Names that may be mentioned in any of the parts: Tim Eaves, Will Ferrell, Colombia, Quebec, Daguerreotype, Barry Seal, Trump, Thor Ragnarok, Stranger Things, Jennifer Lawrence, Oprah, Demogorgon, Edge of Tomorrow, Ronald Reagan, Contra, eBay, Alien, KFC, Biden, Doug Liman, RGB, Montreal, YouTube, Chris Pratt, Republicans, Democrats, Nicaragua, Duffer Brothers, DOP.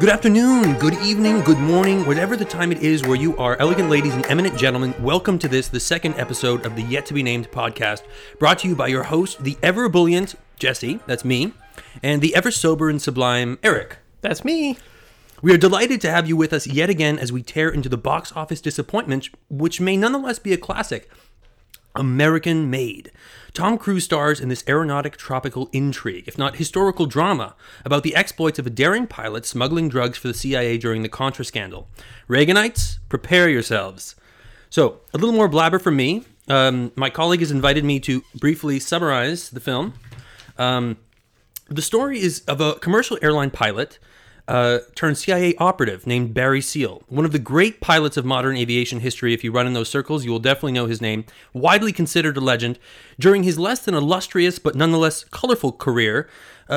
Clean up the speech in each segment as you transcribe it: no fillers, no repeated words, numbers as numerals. Good afternoon, good evening, good morning, whatever the time it is where you are, elegant ladies and eminent gentlemen, welcome to this, the second episode of the yet-to-be-named podcast, brought to you by your host, the ever-ebullient Jesse, that's me, and the ever-sober and sublime Eric, that's me. We are delighted to have you with us yet again as we tear into the box office disappointment, which may nonetheless be a classic, American Made. Tom Cruise stars in this aeronautic tropical intrigue, if not historical drama, about the exploits of a daring pilot smuggling drugs for the CIA during the Contra scandal. Reaganites, prepare yourselves. So, a little more blabber from me. My colleague has invited me to briefly summarize the film. The story is of a commercial airline pilot turned CIA operative named Barry Seal, one of the great pilots of modern aviation history. If you run in those circles, you will definitely know his name. Widely considered a legend, during his less than illustrious but nonetheless colorful career,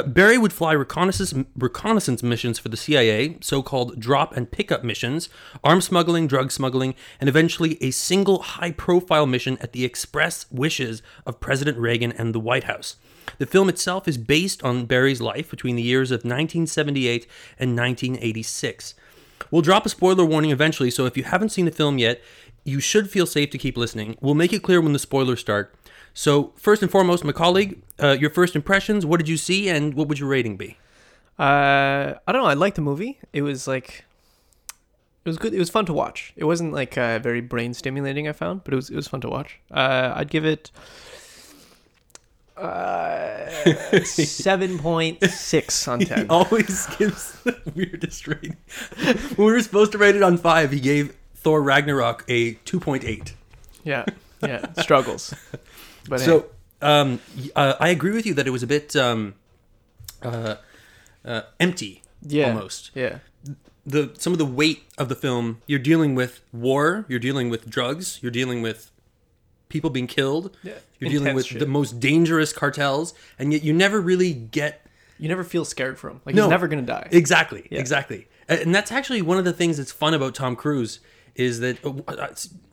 Barry would fly reconnaissance missions for the CIA, so-called drop and pickup missions, arms smuggling, drug smuggling, and eventually a single high-profile mission at the express wishes of President Reagan and the White House. The film itself is based on Barry's life between the years of 1978 and 1986. We'll drop a spoiler warning eventually, so if you haven't seen the film yet, you should feel safe to keep listening. We'll make it clear when the spoilers start. So, first and foremost, my colleague, your first impressions, what did you see, and what would your rating be? I don't know, I liked the movie. It was like... it was good. It was fun to watch. It wasn't like very brain stimulating, I found, but it was fun to watch. I'd give it... 7.6 on 10. He always gives the weirdest rating. When we were supposed to rate it on 5, he gave Thor Ragnarok a 2.8. Yeah, struggles. But so, I agree with you that it was a bit empty, almost. Yeah. Some of the weight of the film, you're dealing with war, you're dealing with drugs, you're dealing with people being killed. Yeah. You're dealing with the most dangerous cartels, and yet you never really get... you never feel scared for him. Like, he's never going to die. Exactly. Yeah. Exactly. And that's actually one of the things that's fun about Tom Cruise, is that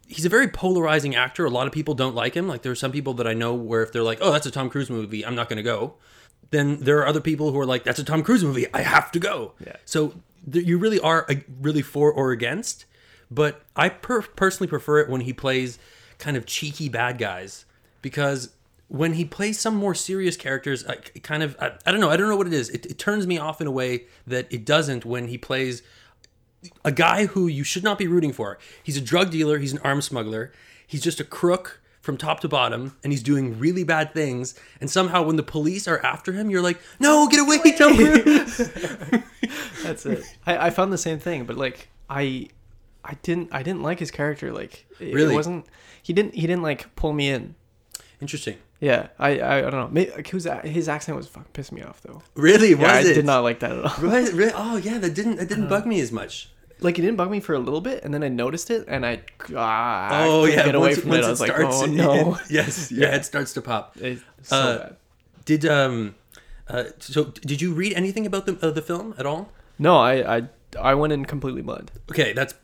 he's a very polarizing actor. A lot of people don't like him. Like, there are some people that I know where if they're like, oh, that's a Tom Cruise movie, I'm not going to go. Then there are other people who are like, that's a Tom Cruise movie, I have to go. Yeah. So you really are really for or against. But I personally prefer it when he plays... kind of cheeky bad guys, because when he plays some more serious characters, I don't know what it is. It turns me off in a way that it doesn't when he plays a guy who you should not be rooting for. He's a drug dealer, he's an arms smuggler, he's just a crook from top to bottom, and he's doing really bad things, and somehow when the police are after him, you're like, no, get away, Tom Cruise. That's it. I found the same thing, but like I didn't like his character. Like, it really wasn't... He didn't like pull me in. Interesting. Yeah, I don't know. Maybe, like, his accent was fucking pissing me off though. Really? Yeah, I did not like that at all. Really? Oh yeah, that didn't bug me as much. Like, it didn't bug me for a little bit, and then I noticed it, and I couldn't get away from it. I was like, oh no. It starts to pop. It's so bad. Did you read anything about the film at all? No, I went in completely blind. Okay, that's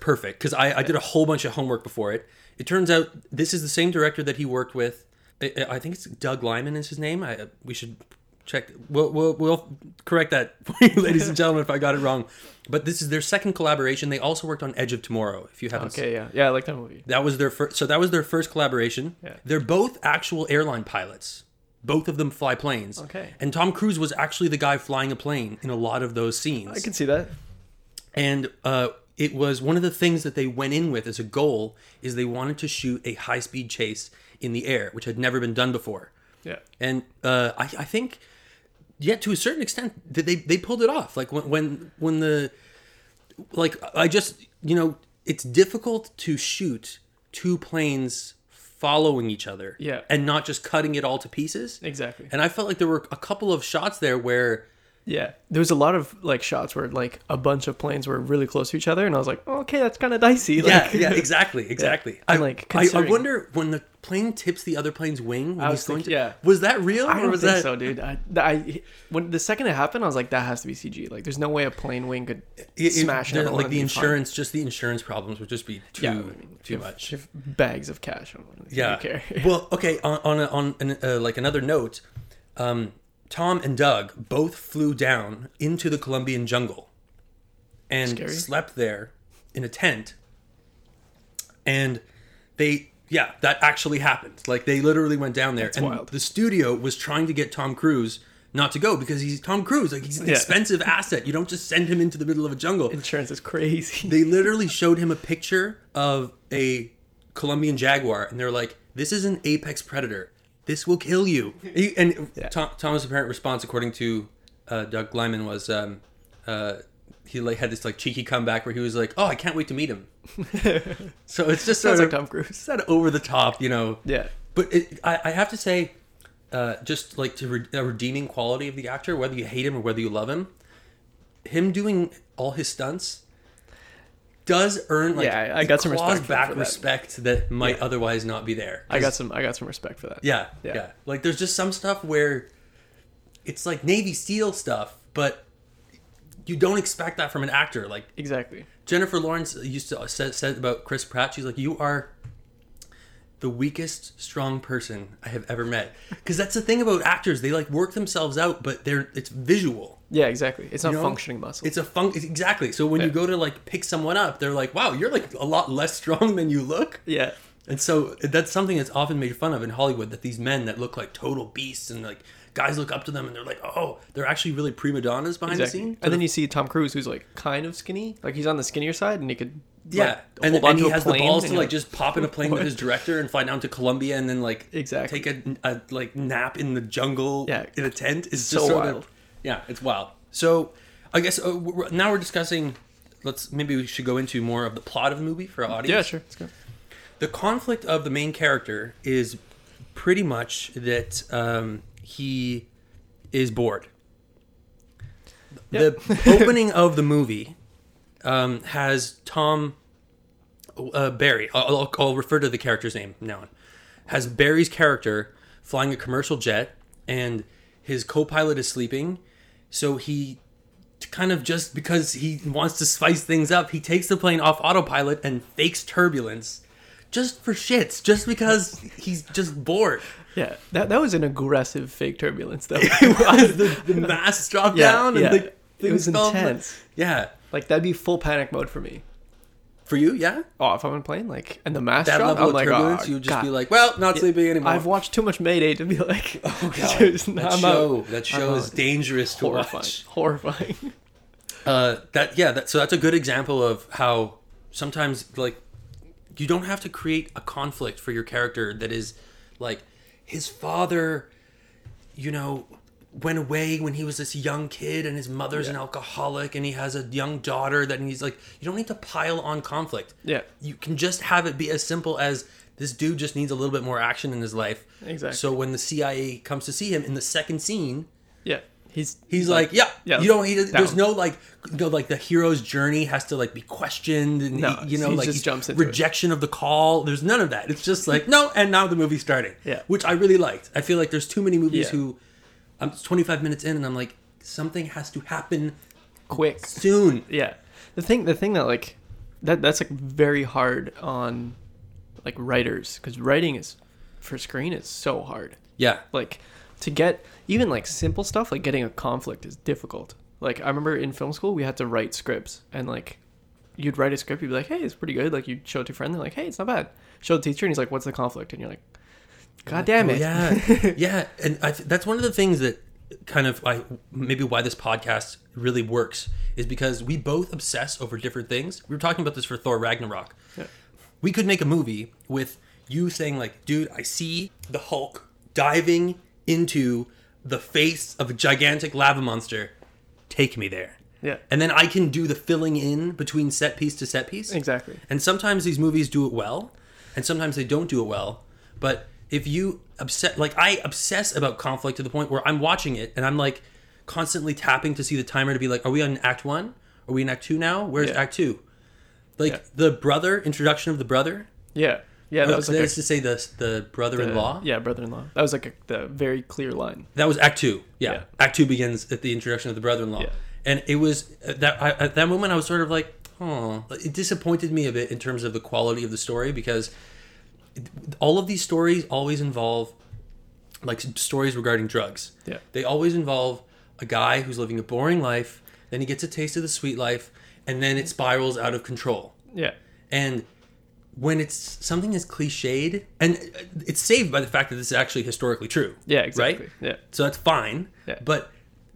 perfect, because I did a whole bunch of homework before it. It turns out this is the same director that he worked with. I think it's Doug Liman is his name. We should check. We'll correct that for you, ladies and gentlemen, if I got it wrong. But this is their second collaboration. They also worked on Edge of Tomorrow, if you haven't seen. Okay, yeah, I like that movie. That was their first collaboration. Yeah. They're both actual airline pilots. Both of them fly planes. Okay. And Tom Cruise was actually the guy flying a plane in a lot of those scenes. I can see that. And it was one of the things that they went in with as a goal, is they wanted to shoot a high-speed chase in the air, which had never been done before. Yeah. And I think, to a certain extent, that they pulled it off. Like, when the... like, I just... you know, it's difficult to shoot two planes following each other, and not just cutting it all to pieces. Exactly. And I felt like there were a couple of shots there where there was a lot of like shots where like a bunch of planes were really close to each other, and I was like, oh, okay, that's kind of dicey. Like, exactly. Yeah. I wonder when the plane tips the other plane's wing when he's going to... yeah, was that real? I don't think so, dude. When the second it happened, I was like, that has to be CG. Like, there's no way a plane wing could smash it. Like, the insurance problems would just be too much. If bags of cash on one. Yeah. Care. Well, okay. On another note, Tom and Doug both flew down into the Colombian jungle and Scary. Slept there in a tent. And they, yeah, that actually happened. Like, they literally went down there. That's and wild. The studio was trying to get Tom Cruise not to go because he's Tom Cruise. Like, he's an expensive asset. You don't just send him into the middle of a jungle. Insurance is crazy. They literally showed him a picture of a Colombian jaguar, and they're like, this is an apex predator. This will kill you. And Tom's apparent response, according to Doug Liman, was he like had this like cheeky comeback where he was like, "Oh, I can't wait to meet him." So it's just sort of like Tom Cruise, sort of over the top, you know. Yeah. But I have to say, just like to a redeeming quality of the actor, whether you hate him or whether you love him, him doing all his stunts does earn like I got some respect back respect that might otherwise not be there. I got some respect for that. Yeah. Like there's just some stuff where it's like Navy SEAL stuff, but you don't expect that from an actor. Like exactly. Jennifer Lawrence used to said about Chris Pratt, she's like, "You are the weakest strong person I have ever met." Because that's the thing about actors; they like work themselves out, but it's visual. Yeah, exactly. It's not functioning muscle. It's a exactly. So when you go to like pick someone up, they're like, "Wow, you're like a lot less strong than you look." Yeah. And so that's something that's often made fun of in Hollywood, that these men that look like total beasts and like guys look up to them and they're like, "Oh, they're actually really prima donnas behind the scene." And then you see Tom Cruise, who's like kind of skinny. Like he's on the skinnier side and he could and he has the balls to like just pop in a plane with his director and fly down to Colombia and then like take a like nap in the jungle in a tent. It's so just wild. Yeah, it's wild. So, I guess now we're discussing. Maybe we should go into more of the plot of the movie for our audience. Yeah, sure. Let's go. The conflict of the main character is pretty much that he is bored. Yep. The opening of the movie has Tom Barry. I'll refer to the character's name now. Has Barry's character flying a commercial jet and his co-pilot is sleeping, so he kind of just because he wants to spice things up, he takes the plane off autopilot and fakes turbulence just for shits, just because he's just bored. Yeah, that was an aggressive fake turbulence, though. It was. The mask dropped down. And it was intense. Yeah. Like, that'd be full panic mode for me. For you, yeah? Oh, if I'm on a plane, like, and the mask drop, I'm like, oh, you'd just be like, well, not sleeping anymore. I've watched too much Mayday to be like, oh, God. That show is dangerous to watch. Horrifying. So that's a good example of how sometimes, like, you don't have to create a conflict for your character that is, like, his father, you know, went away when he was this young kid and his mother's an alcoholic and he has a young daughter that he's like, you don't need to pile on conflict. Yeah. You can just have it be as simple as this dude just needs a little bit more action in his life. Exactly. So when the CIA comes to see him in the second scene, he's like, you don't need to, there's no like, the hero's journey has to like be questioned and he jumps into rejection of the call. There's none of that. It's just like, no, and now the movie's starting. Yeah. Which I really liked. I feel like there's too many movies who I'm 25 minutes in and I'm like, something has to happen quick, soon. Yeah. The thing that like, that's like very hard on like writers, because writing is for screen is so hard. Yeah. Like to get even like simple stuff, like getting a conflict is difficult. Like I remember in film school, we had to write scripts and like you'd write a script. You'd be like, hey, it's pretty good. Like you'd show it to a friend. They're like, hey, it's not bad. Show the teacher. And he's like, what's the conflict? And you're like, God damn it. Yeah. Yeah. And that's one of the things that kind of maybe why this podcast really works is because we both obsess over different things. We were talking about this for Thor Ragnarok. Yeah. We could make a movie with you saying like, dude, I see the Hulk diving into the face of a gigantic lava monster. Take me there. Yeah. And then I can do the filling in between set piece to set piece. Exactly. And sometimes these movies do it well and sometimes they don't do it well. But if you I obsess about conflict to the point where I'm watching it and I'm like constantly tapping to see the timer to be like, are we on act 1? Are we in act 2 now? Where's act 2? Like the brother, introduction of the brother. Yeah. Yeah. That was like to say the brother-in-law. Yeah. Brother-in-law. That was like the very clear line. That was act 2. Yeah. Act 2 begins at the introduction of the brother-in-law. Yeah. And it was at that moment I was sort of like, oh, it disappointed me a bit in terms of the quality of the story, because all of these stories always involve like stories regarding drugs. Yeah. They always involve a guy who's living a boring life. Then he gets a taste of the sweet life. and then it spirals out of control. Yeah. And when it's something as cliched, and it's saved by the fact that this is actually historically true. Yeah, exactly. Right? Yeah. So that's fine. Yeah. But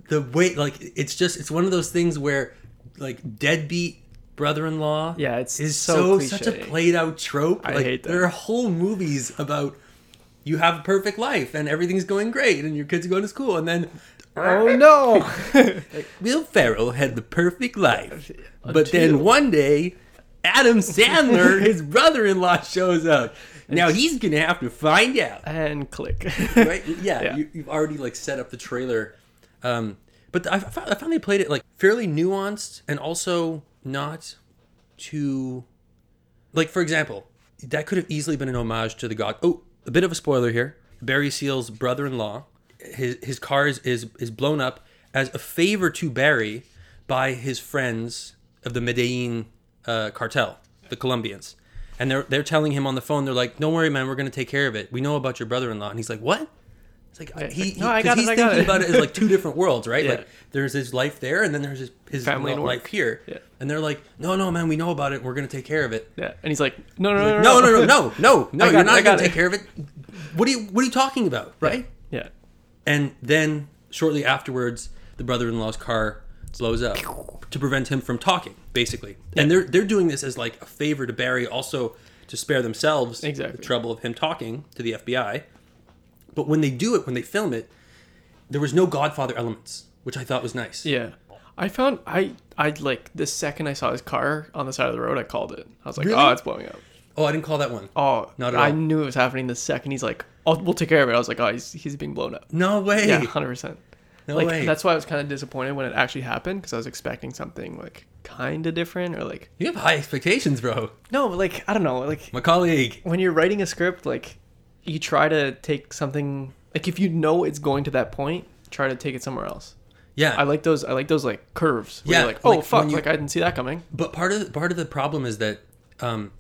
the way, like, it's just, it's one of those things where, like, deadbeat brother-in-law is so cliche. Such a played-out trope. I hate that. There are whole movies about you have a perfect life and everything's going great and your kids are going to school and then... Oh, no! Will Ferrell had the perfect life. But then one day, Adam Sandler, his brother-in-law, shows up. Now he's going to have to find out. And click. Right? Yeah, yeah. You've already, like, set up the trailer. But I found they played it, like, fairly nuanced and also not too... Like, for example, that could have easily been an homage to the God... Oh, a bit of a spoiler here. Barry Seal's brother-in-law... His car is blown up as a favor to Barry by his friends of the Medellin cartel, the Colombians. And they're telling him on the phone, they're like, don't worry, man, we're going to take care of it. We know about your brother-in-law. And he's like, what? It's like, he's thinking about it as like two different worlds, right? Yeah. Like there's his life there and then there's his family life here. Yeah. And they're like, no, man, we know about it. We're going to take care of it. Yeah. And he's like, no, you're not going to take care of it. What are you talking about? Right? Yeah. Yeah. And then, shortly afterwards, the brother-in-law's car blows up to prevent him from talking, basically. Yeah. And they're doing this as, like, a favor to Barry, also to spare themselves the trouble of him talking to the FBI. But when they do it, when they film it, there was no Godfather elements, which I thought was nice. Yeah. I found, I the second I saw his car on the side of the road, I called it. I was like, really? Oh, it's blowing up. Oh, I didn't call that one. Oh, not at all. I knew it was happening the second he's like, oh, we'll take care of it. I was like, oh, he's being blown up. No way. Yeah, 100%. No way. That's why I was kind of disappointed when it actually happened, because I was expecting something, like, kind of different, or, like... You have high expectations, bro. No, like, I don't know, like... My colleague. When you're writing a script, like, you try to take something... Like, if you know it's going to that point, try to take it somewhere else. Yeah. I like those, like, curves. Where you're like, oh, like, fuck, I didn't see that coming. But part of the problem is that...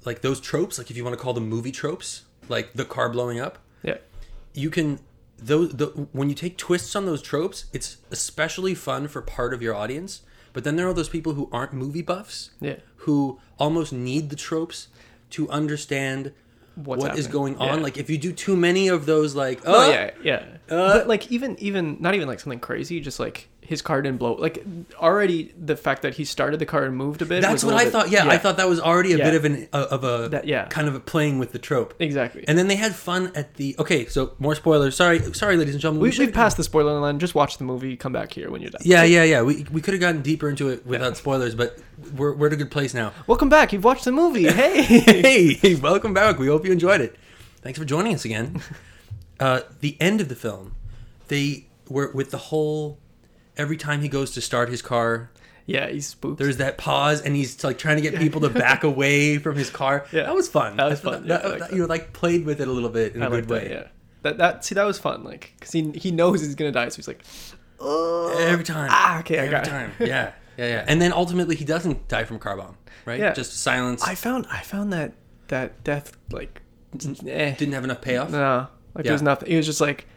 like those tropes, like if you want to call them movie tropes, like the car blowing up. Yeah. You can when you take twists on those tropes, it's especially fun for part of your audience. But then there are those people who aren't movie buffs, who almost need the tropes to understand what is going on. Yeah. Like if you do too many of those, like but like even not even like something crazy, just like his car didn't blow. Like already the fact that he started the car and moved a bit. That's what I thought. Yeah, I thought that was already a bit of a kind of a playing with the trope. Exactly. And then they had fun at the. Okay, so more spoilers. Sorry, ladies and gentlemen. We passed the spoiler line. Just watch the movie. Come back here when you're done. Yeah. We could have gotten deeper into it without spoilers, but we're at a good place now. Welcome back. You've watched the movie. Hey, hey, welcome back. We hope you enjoyed it. Thanks for joining us again. The end of the film, they were with the whole. Every time he goes to start his car, he's spooked. There's that pause, and he's like trying to get people to back away from his car. Yeah. That was fun. That was fun. You like played with it a little bit in a good way. Yeah, that was fun. Like, because he knows he's gonna die, so he's like, oh, every time. Ah, okay, every time. Yeah. And then ultimately, he doesn't die from car bomb, right? Yeah, just silence. I found that death like didn't have enough payoff. No, like there's nothing. It was just like.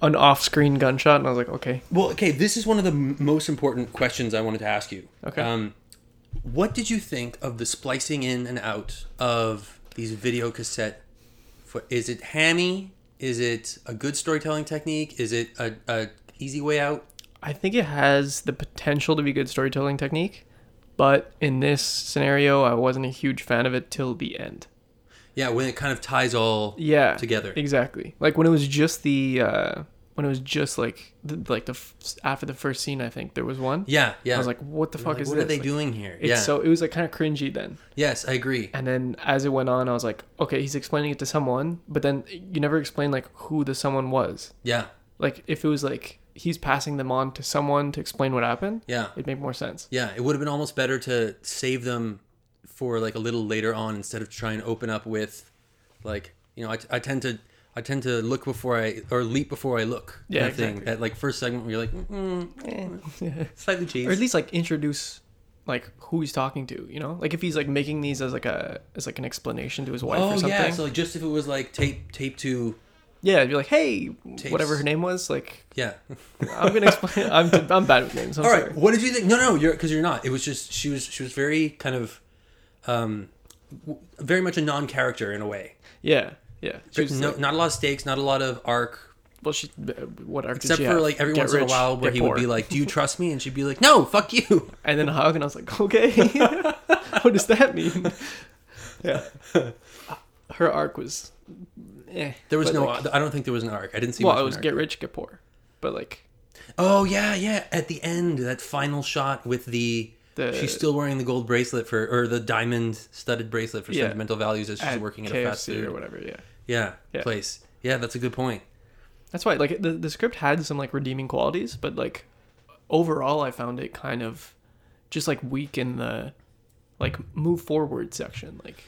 An off-screen gunshot, and I was like, okay. Well, okay, this is one of the most important questions I wanted to ask you. Okay. What did you think of the splicing in and out of these video cassette? Is it hammy? Is it a good storytelling technique? Is it a easy way out? I think it has the potential to be good storytelling technique, but in this scenario, I wasn't a huge fan of it till the end. Yeah, when it kind of ties all together. Exactly. Like when it was just after the first scene, I think there was one. Yeah. I was like, what the fuck is this? What are they doing here? Yeah. So it was like kind of cringy then. Yes, I agree. And then as it went on, I was like, okay, he's explaining it to someone, but then you never explain like who the someone was. Yeah. Like if it was like he's passing them on to someone to explain what happened. Yeah. It'd make more sense. Yeah. It would have been almost better to save them for like a little later on instead of trying to open up with like, you know, I tend to look before leap before I look. Yeah, exactly. Thing. That like first segment where you're like, slightly cheesy. Or at least like introduce like who he's talking to, you know? Like if he's like making these as like an explanation to his wife or something. Yeah, so like just if it was like tape to Yeah, you're like, hey, tapes. Whatever her name was, like, yeah. I'm gonna explain. I'm bad with names. I'm all right. Sorry. What did you think? No, because you're not. It was just she was very kind of, very much a non-character in a way. Yeah. She was not a lot of stakes, not a lot of arc. Well, what arc? Except did she for have? Like every get once rich, in a while where he poor. Would be like, "Do you trust me?" and she'd be like, "No, fuck you." And then a hug, and I was like, "Okay, what does that mean?" Yeah, her arc was. There was no like, I don't think there was an arc. I didn't see much of an arc. Well, it was get rich, get poor. But like... Oh, yeah. At the end, that final shot with the... She's still wearing the gold bracelet for... Or the diamond-studded bracelet for sentimental values as she's working at KFC a fast food... or whatever, yeah. place. Yeah, that's a good point. That's why, like, the script had some, like, redeeming qualities, but, like, overall, I found it kind of just, like, weak in the, like, move forward section, like...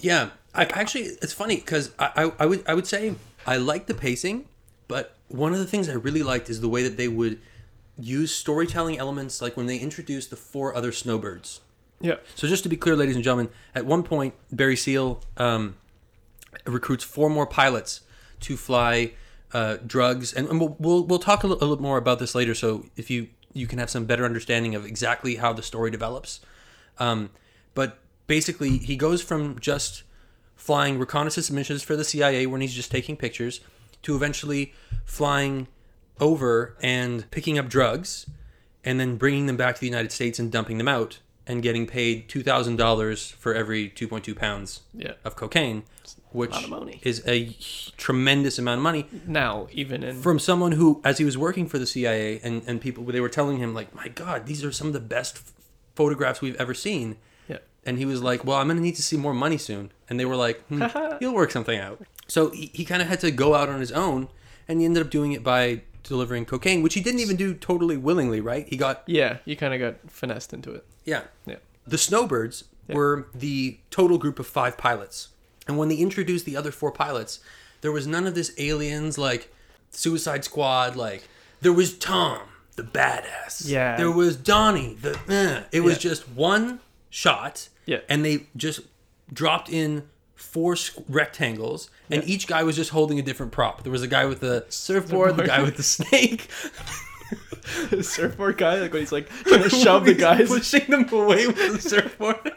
Yeah, I actually, it's funny because I would say I like the pacing, but one of the things I really liked is the way that they would use storytelling elements, like when they introduced the four other snowbirds. Yeah. So just to be clear, ladies and gentlemen, at one point, Barry Seal recruits four more pilots to fly drugs, and we'll talk a little more about this later. So if you can have some better understanding of exactly how the story develops, but. Basically, he goes from just flying reconnaissance missions for the CIA when he's just taking pictures to eventually flying over and picking up drugs and then bringing them back to the United States and dumping them out and getting paid $2,000 for every 2.2 pounds of cocaine, which is a tremendous amount of money. Now, even in... From someone who, as he was working for the CIA and people, they were telling him, like, my God, these are some of the best photographs we've ever seen. And he was like, well, I'm going to need to see more money soon. And they were like, he'll work something out. So he kind of had to go out on his own. And he ended up doing it by delivering cocaine, which he didn't even do totally willingly, right? He got... Yeah, you kind of got finessed into it. Yeah. The Snowbirds were the total group of five pilots. And when they introduced the other four pilots, there was none of this aliens, like, Suicide Squad, like... There was Tom, the badass. Yeah. There was Donnie, the... It was just one shot... Yeah. And they just dropped in four rectangles, and each guy was just holding a different prop. There was a guy with the surfboard, the guy with the snake. The surfboard guy, like when he's like trying to shove the guys. Pushing them away with the surfboard.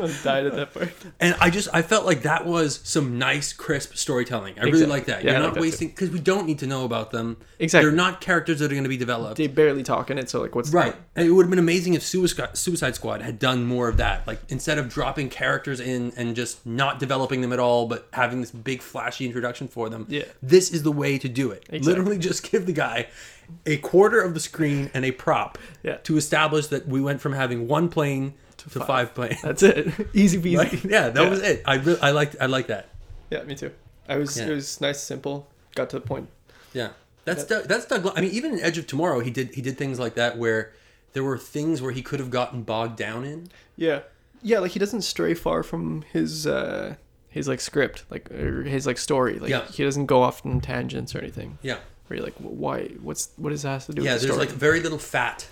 I died at that part. And I felt like that was some nice, crisp storytelling. I really like that. You're not wasting, because we don't need to know about them. Exactly. They're not characters that are going to be developed. They barely talk in it, so like what's right. And it would have been amazing if Suicide Squad had done more of that. Like instead of dropping characters in and just not developing them at all, but having this big flashy introduction for them. Yeah. This is the way to do it. Exactly. Literally just give the guy a quarter of the screen and a prop to establish that we went from having one plane to five planes. That's it. Easy peasy. Right? Yeah, that was it. I liked that. Yeah, me too. It was nice, simple, got to the point. Yeah. That's Doug Liman. I mean, even in Edge of Tomorrow, he did things like that where there were things where he could have gotten bogged down in. Yeah. Yeah, like he doesn't stray far from his like script, like or his like story. Like he doesn't go off on tangents or anything. Yeah. Where you're like, why what does that have to do with the story? Yeah, there's like very little fat.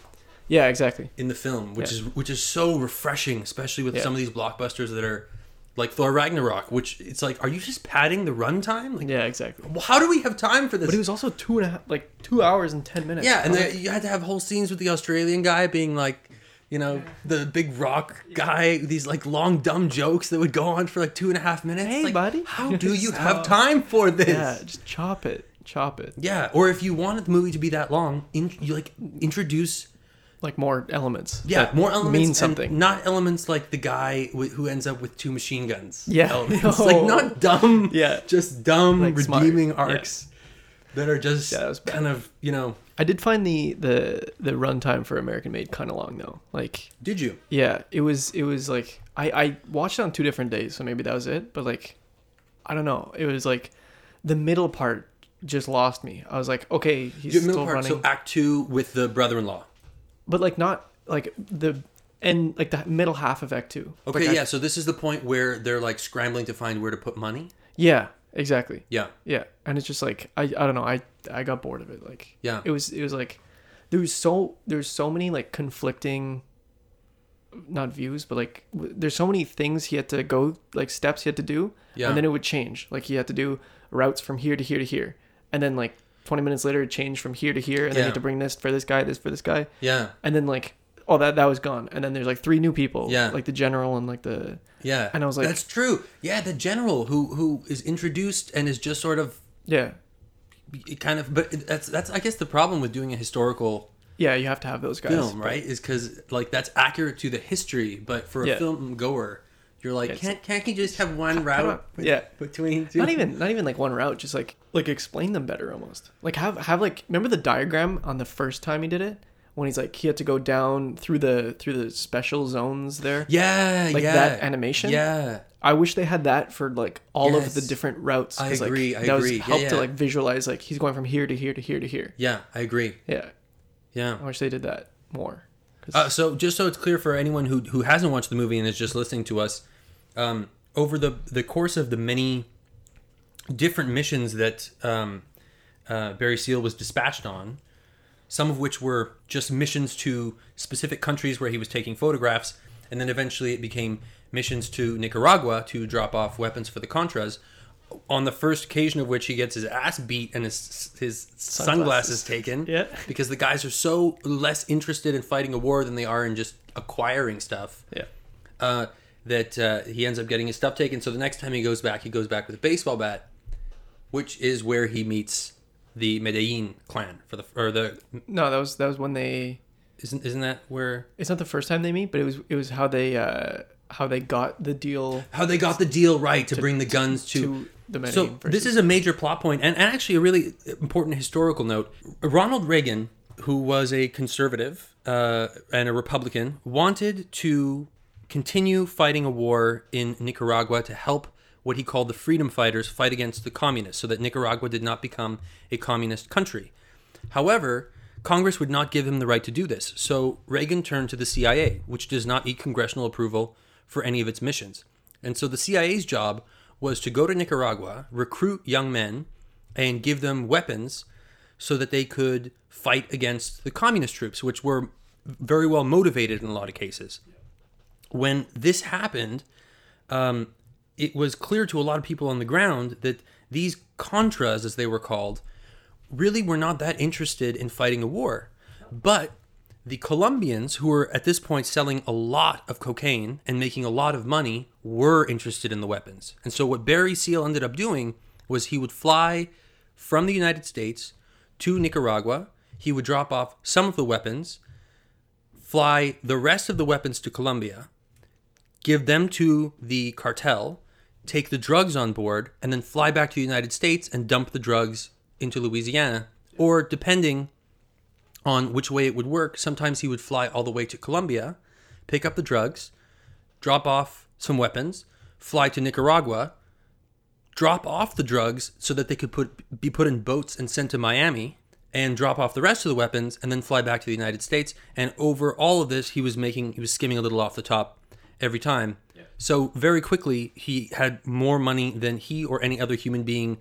Yeah, exactly. In the film, which is so refreshing, especially with some of these blockbusters that are like Thor Ragnarok, which it's like, are you just padding the runtime? Like, yeah, exactly. How do we have time for this? But it was also 2 hours and 10 minutes. Yeah, and you had to have whole scenes with the Australian guy being like, you know, the big rock guy. These like long dumb jokes that would go on for like 2.5 minutes. Hey, like, buddy, how do you have time for this? Yeah, just chop it. Yeah, or if you wanted the movie to be that long, you like introduce. Like more elements. Yeah, more elements mean something. And not elements like the guy who ends up with two machine guns. Yeah. Elements. Like not dumb. Yeah. Just dumb like redeeming smart. Arcs that are just kind of, you know. I did find the runtime for American Made kind of long though. Like. Did you? Yeah. It was like I watched it on 2 different days, so maybe that was it. But like, I don't know. It was like the middle part just lost me. I was like, okay, he's still running. So Act 2 with the brother-in-law. But, like, not, like, the middle half of Act 2. Okay, like so this is the point where they're, like, scrambling to find where to put money? Yeah, exactly. Yeah. Yeah, and it's just, like, I don't know, I got bored of it, like. Yeah. It was, like, there was so many, like, conflicting not views, but like there's so many things he had to go, like steps he had to do, yeah, and then it would change. Like he had to do routes from here to here to here, and then like 20 minutes later it changed from here to here, and then you had to bring this for this guy, yeah, and then like all that was gone, and then there's like three new people, yeah, like the general and like the, yeah, and I was like, that's true, yeah, the general who is introduced and is just sort of, yeah, kind of, but that's I guess the problem with doing a historical. Yeah, you have to have those guys. Film, right? Is because like that's accurate to the history, but for a film goer, you're like, can't you just have one route? Between two? Not even like one route. Just like explain them better, almost. Like have like, remember the diagram on the first time he did it when he's like he had to go down through the special zones there. Yeah, like that animation. Yeah, I wish they had that for like all of the different routes. I agree. Like, I agree. Helped to like visualize like he's going from here to here to here to here. Yeah, I agree. Yeah. Yeah, I wish they did that more. So just so it's clear for anyone who hasn't watched the movie and is just listening to us, over the course of the many different missions that Barry Seal was dispatched on, some of which were just missions to specific countries where he was taking photographs, and then eventually it became missions to Nicaragua to drop off weapons for the Contras, on the first occasion of which he gets his ass beat and his sunglasses taken, yeah, because the guys are so less interested in fighting a war than they are in just acquiring stuff, that he ends up getting his stuff taken. So the next time he goes back with a baseball bat, which is where he meets the Medellin clan for that was when they isn't that where it's not the first time they meet, but it was how they got the deal right to bring the guns to the Medellin. So this is a major plot point and actually a really important historical note. Ronald Reagan, who was a conservative and a Republican, wanted to continue fighting a war in Nicaragua to help what he called the freedom fighters fight against the communists so that Nicaragua did not become a communist country. However, Congress would not give him the right to do this. So Reagan turned to the CIA, which does not need congressional approval for any of its missions. And so the CIA's job was to go to Nicaragua, recruit young men, and give them weapons so that they could fight against the communist troops, which were very well motivated in a lot of cases. When this happened, it was clear to a lot of people on the ground that these Contras, as they were called, really were not that interested in fighting a war. But the Colombians, who were at this point selling a lot of cocaine and making a lot of money, were interested in the weapons. And so what Barry Seal ended up doing was he would fly from the United States to Nicaragua. He would drop off some of the weapons, fly the rest of the weapons to Colombia, give them to the cartel, take the drugs on board, and then fly back to the United States and dump the drugs into Louisiana, or depending on which way it would work, sometimes he would fly all the way to Colombia, pick up the drugs, drop off some weapons, fly to Nicaragua, drop off the drugs so that they could be put in boats and sent to Miami, and drop off the rest of the weapons, and then fly back to the United States. And over all of this, he was skimming a little off the top every time. Yeah. So very quickly, he had more money than he or any other human being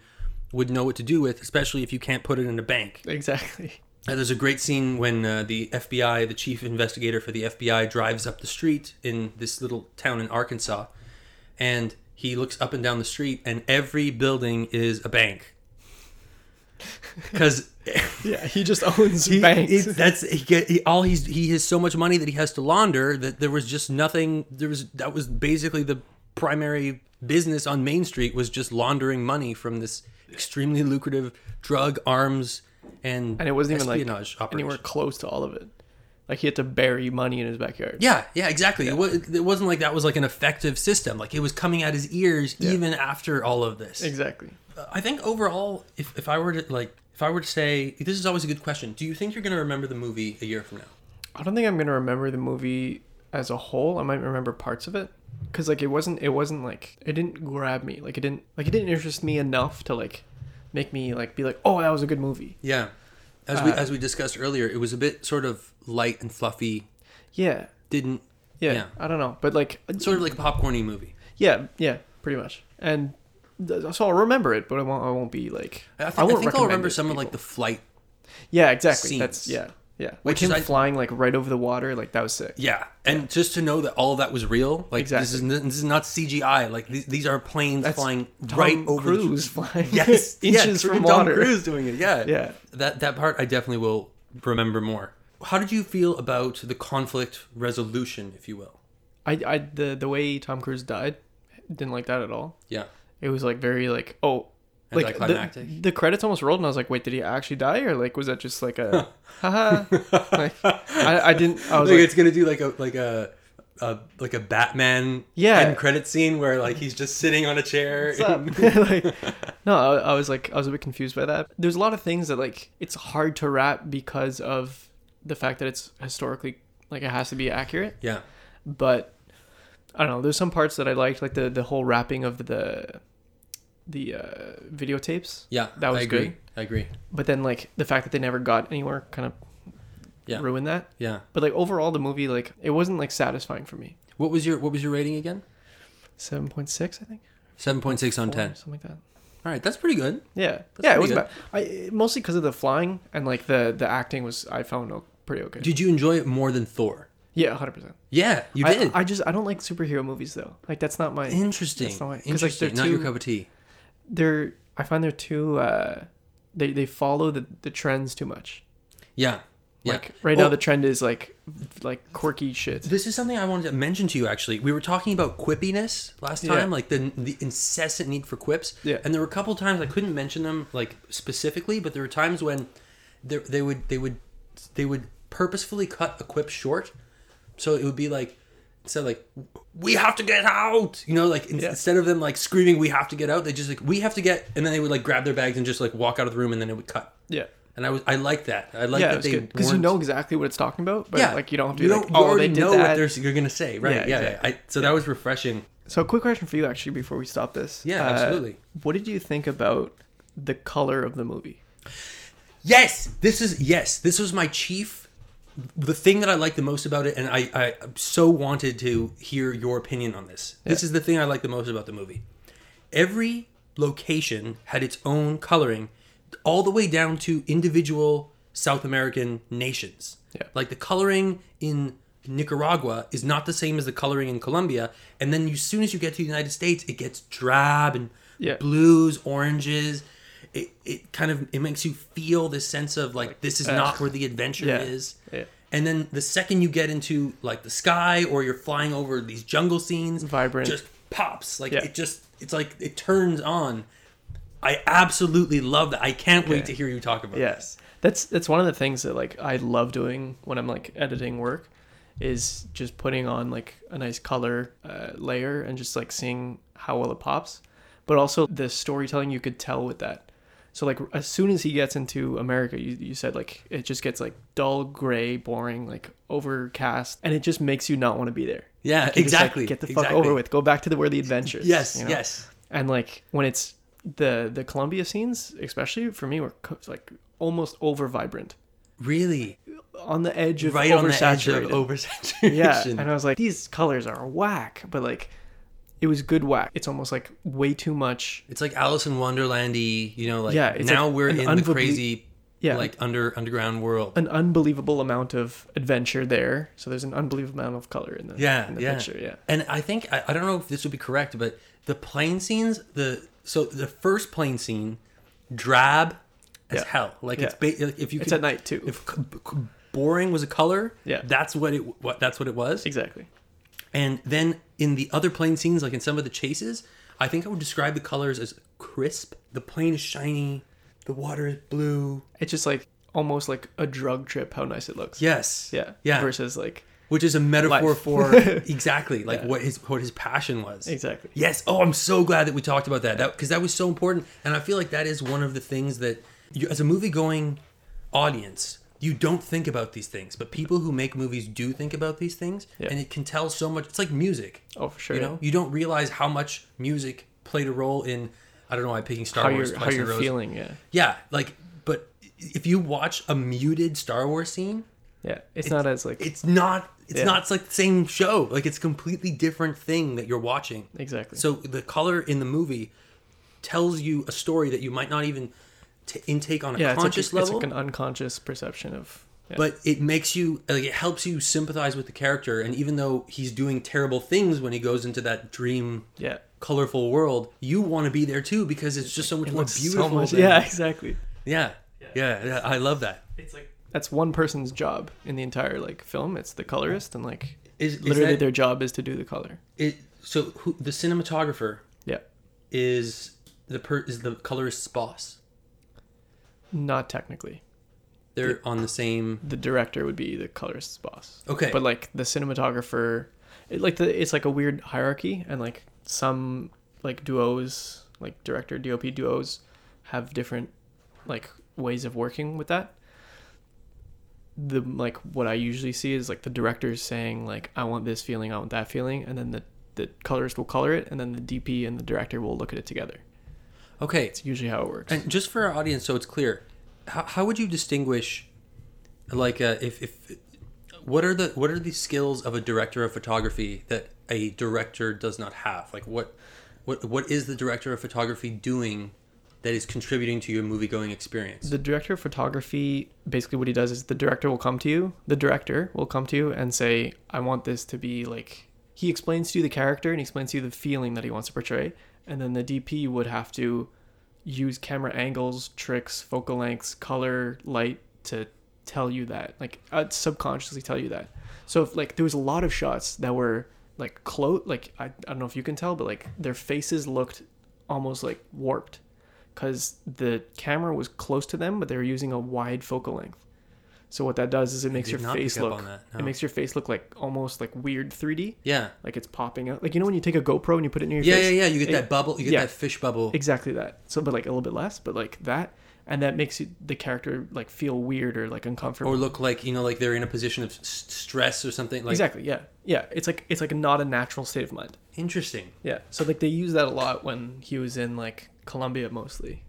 would know what to do with, especially if you can't put it in a bank. Exactly. There's a great scene when the FBI, the chief investigator for the FBI, drives up the street in this little town in Arkansas, and he looks up and down the street, and every building is a bank. Because yeah, he just owns banks. He has so much money that he has to launder that there was just nothing. That was basically the primary business on Main Street, was just laundering money from this extremely lucrative drug, arms, and it wasn't even like anywhere close to all of it. Like he had to bury money in his backyard. Yeah, exactly. Yeah. It wasn't like that was like an effective system. Like it was coming at his ears even after all of this. Exactly. I think overall, if I were to say, this is always a good question. Do you think you're going to remember the movie a year from now? I don't think I'm going to remember the movie as a whole. I might remember parts of it, because like it wasn't like, it didn't grab me. Like it didn't interest me enough to like make me like be like, oh, that was a good movie. Yeah, as we discussed earlier, it was a bit sort of light and fluffy. Yeah. Didn't. Yeah. Yeah. I don't know, but like sort of like a popcorny movie. Yeah. Yeah. Pretty much. And so I'll remember it, but I won't be like. I think I'll remember some of like the flight. Yeah. Exactly. Scenes. That's yeah. Yeah, like which him is, flying like right over the water, like that was sick. Yeah, and yeah. just to know that all of that was real, like exactly. This is not CGI. Like these are planes That's flying Tom right over Cruise the flying yes inches yes, from water. Tom Cruise doing it. Yeah, yeah. That part I definitely will remember more. How did you feel about the conflict resolution, if you will? The way Tom Cruise died, didn't like that at all. Yeah, it was like very like oh. Like the credits almost rolled and I was like, wait, did he actually die or like was that just like a haha? Like I didn't. I was like it's gonna do like a Batman end credit scene where like he's just sitting on a chair. Like, no, I was like I was a bit confused by that. There's a lot of things that like it's hard to wrap because of the fact that it's historically like it has to be accurate. Yeah, but I don't know. There's some parts that I liked, like the whole wrapping of the videotapes. Yeah, that was good. I agree. But then like the fact that they never got anywhere kind of ruined that. Yeah. But like overall the movie like it wasn't like satisfying for me. What was your rating again? 7.6 I think. 7.6 on 10. Something like that. All right, that's pretty good. Yeah. That's it was bad. Mostly because of the flying and like the acting was I found pretty okay. Did you enjoy it more than Thor? Yeah, 100%. Yeah, you did. I don't like superhero movies though. Like that's not my interesting. That's not my, interesting. Like, not your cup of tea. I find they're too they follow the trends too much. Yeah. Yeah. Like right now the trend is like quirky shit. This is something I wanted to mention to you actually. We were talking about quippiness last time, like the incessant need for quips. Yeah. And there were a couple times I couldn't mention them like specifically, but there were times when they would purposefully cut a quip short. So it would be like instead of like, we have to get out, you know, like instead of them like screaming, we have to get out, they just like, we have to get, and then they would like grab their bags and just like walk out of the room and then it would cut. Yeah. And I like that. I like that they because you know exactly what it's talking about, but like you don't have to be like, oh, they did know that. What you're going to say, right? Yeah, exactly. That was refreshing. So a quick question for you actually before we stop this. Yeah, absolutely. What did you think about the color of the movie? This was my chief. The thing that I like the most about it, and I so wanted to hear your opinion on this. Yeah. This is the thing I like the most about the movie. Every location had its own coloring, all the way down to individual South American nations. Yeah. Like the coloring in Nicaragua is not the same as the coloring in Colombia. And then as soon as you get to the United States, it gets drab and blues, oranges. It kind of it makes you feel this sense of like this is not where the adventure is. Yeah. And then the second you get into like the sky or you're flying over these jungle scenes, vibrant, just pops like it's like it turns on. I absolutely love that. I can't wait to hear you talk about this. That's one of the things that like I love doing when I'm like editing work is just putting on like a nice color layer and just like seeing how well it pops, but also the storytelling you could tell with that. So, like, as soon as he gets into America, you said, like, it just gets, like, dull, gray, boring, like, overcast. And it just makes you not want to be there. Yeah, like, exactly. Just, like, get the fuck over with. Go back to where the adventure is. Yes, you know? Yes. And, like, when it's the Colombia scenes, especially for me, were, like, almost over-vibrant. Really? On the edge of oversaturation. Right on the edge of oversaturation. Yeah, and I was like, these colors are whack. But, like... It was good whack. It's almost like way too much. It's like Alice in Wonderland-y, you know, like now like we're in the crazy like underground world. An unbelievable amount of adventure there. So there's an unbelievable amount of color in the, picture. Yeah. And I think I don't know if this would be correct, but the plane scenes, the first plane scene, drab as hell. Like it's at night too. If boring was a color, that's what it was. Exactly. And then in the other plane scenes, like in some of the chases, I think I would describe the colors as crisp. The plane is shiny. The water is blue. It's just like almost like a drug trip how nice it looks. Yes. Yeah. Yeah. Versus like... Which is a metaphor life. For exactly like what his passion was. Exactly. Yes. Oh, I'm so glad that we talked about that because that was so important. And I feel like that is one of the things that you, as a movie-going audience... You don't think about these things, but people who make movies do think about these things, and it can tell so much. It's like music. Oh, for sure. You know, you don't realize how much music played a role in. I don't know why I'm picking Star Wars. How you're feeling, yeah. Like, but if you watch a muted Star Wars scene, it's not as like it's not like the same show. Like it's a completely different thing that you're watching. Exactly. So the color in the movie tells you a story that you might not even. To intake on a conscious level. It's like an unconscious perception of Yeah. But it makes you, like, it helps you sympathize with the character. And even though he's doing terrible things when he goes into that dream, colorful world, you want to be there too because it's just so much more beautiful. Yeah, exactly. Yeah, I love that. It's like that's one person's job in the entire like film. It's the colorist, and like is literally their job is to do the color. So the cinematographer is the colorist's boss? Not technically. They're on the same... The director would be the colorist's boss. Okay. But, like, the cinematographer... It's, like, a weird hierarchy. And, like, some, like, duos, like, director, DOP duos have different, like, ways of working with that. The, like, what I usually see is, like, the director's saying, like, I want this feeling, I want that feeling. And then the colorist will color it. And then the DP and the director will look at it together. Okay. It's usually how it works. And just for our audience, so it's clear... How would you distinguish, like, what are the skills of a director of photography that a director does not have? Like, what is the director of photography doing that is contributing to your movie-going experience? The director of photography, basically what he does is the director will come to you and say, I want this to be, like, he explains to you the character and he explains to you the feeling that he wants to portray, and then the DP would have to use camera angles, tricks, focal lengths, color, light to tell you that. Like, I'd subconsciously tell you that. So if, like, there was a lot of shots that were like close, like I don't know if you can tell, but like their faces looked almost like warped because the camera was close to them, but they were using a wide focal length. So what that does is it makes your face look like almost like weird 3D. Yeah. Like it's popping out. Like, you know, when you take a GoPro and you put it near your face. Yeah. You get that bubble. You get that fish bubble. Exactly that. So, but like a little bit less, but like that. And that makes the character like feel weird or like uncomfortable. Or look like, you know, like they're in a position of stress or something. Like... Exactly. Yeah. Yeah. It's like not a natural state of mind. Interesting. Yeah. So like they use that a lot when he was in like Colombia mostly.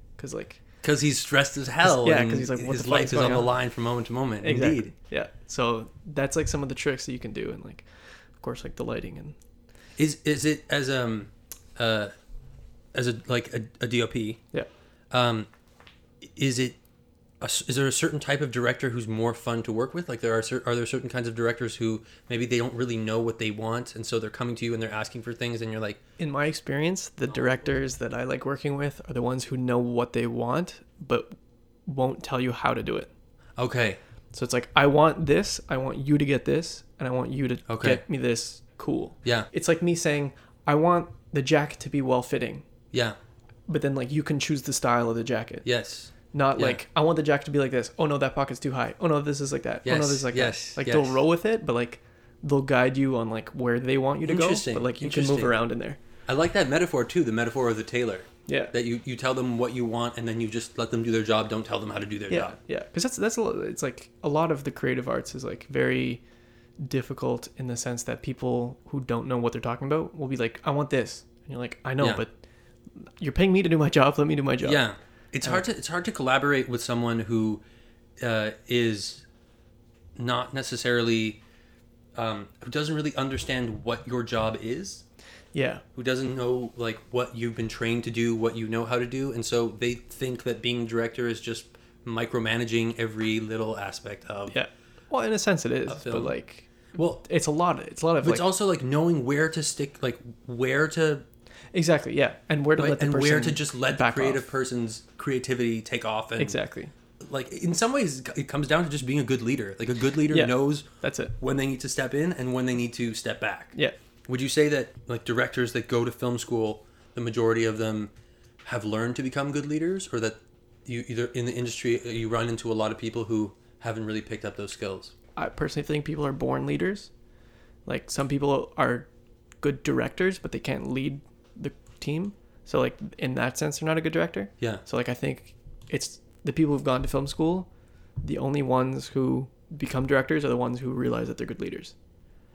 Because he's stressed as hell. Yeah, because he's like, his life is on the line from moment to moment. Exactly. Indeed. Yeah. So that's like some of the tricks that you can do, and like, of course, like the lighting and. Is it as a DOP? Yeah. Is there a certain type of director who's more fun to work with? Like are there certain kinds of directors who maybe they don't really know what they want, and so they're coming to you and they're asking for things, and you're like. In my experience, the directors that I like working with are the ones who know what they want, but won't tell you how to do it. Okay. So it's like, I want this, I want you to get this, and I want you to get me this. Cool. Yeah. It's like me saying, I want the jacket to be well-fitting. Yeah. But then like you can choose the style of the jacket. Yes. Not like, I want the jacket to be like this. Oh no, that pocket's too high. Oh no, this is like that. Yes. Oh no, this is like that. Like they'll roll with it, but like they'll guide you on like where they want you to go. But like you can move around in there. I like that metaphor too, the metaphor of the tailor. Yeah. That you tell them what you want, and then you just let them do their job. Don't tell them how to do their job. Yeah. Because it's like a lot of the creative arts is like very difficult in the sense that people who don't know what they're talking about will be like, I want this. And you're like, I know, but you're paying me to do my job. Let me do my job. Yeah. It's hard to collaborate with someone who is not necessarily who doesn't really understand what your job is. Yeah. Who doesn't know like what you've been trained to do, what you know how to do, and so they think that being director is just micromanaging every little aspect of. Yeah. Well, in a sense, it is, but like. Well, it's a lot. It's a lot of. But like, it's also like knowing where to stick, like where to. Exactly, yeah. And where to let the person where to just let the creative person's creativity take off. And exactly. Like, in some ways, it comes down to just being a good leader. Like, a good leader knows that's it. When they need to step in and when they need to step back. Yeah. Would you say that, like, directors that go to film school, the majority of them have learned to become good leaders? Or that you either in the industry, you run into a lot of people who haven't really picked up those skills? I personally think people are born leaders. Like, some people are good directors, but they can't lead the team, so like in that sense they're not a good director. Yeah. So like I think it's the people who've gone to film school, the only ones who become directors are the ones who realize that they're good leaders.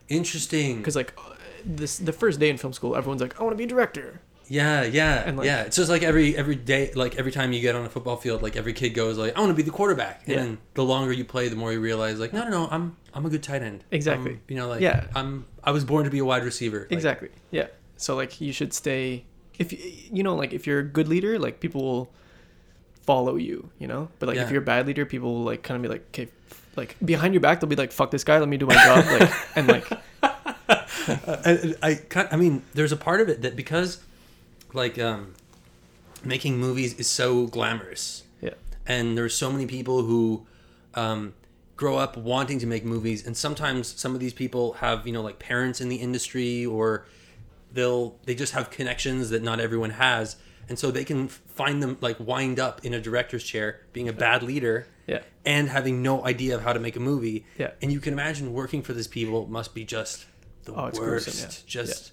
Interesting. Because like the first day in film school, everyone's like, I want to be a director. Yeah. And like, yeah, it's just like every day, like every time you get on a football field, like every kid goes like, I want to be the quarterback. And then the longer you play, the more you realize like, no, I'm a good tight end. Exactly. I was born to be a wide receiver. Like, exactly. Yeah. So, like, you should stay, if, you know, like, if you're a good leader, like, people will follow you, you know? But, like, if you're a bad leader, people will, like, kind of be like, okay, like behind your back, they'll be like, fuck this guy, let me do my job. Like, and like, I mean, there's a part of it that because like, making movies is so glamorous. Yeah. And there's so many people who, grow up wanting to make movies. And sometimes some of these people have, you know, like parents in the industry, or they just have connections that not everyone has. And so they can find them like wind up in a director's chair, being a bad leader, yeah, and having no idea of how to make a movie. Yeah. And you can imagine working for these people must be just the worst. Gruesome, yeah. Just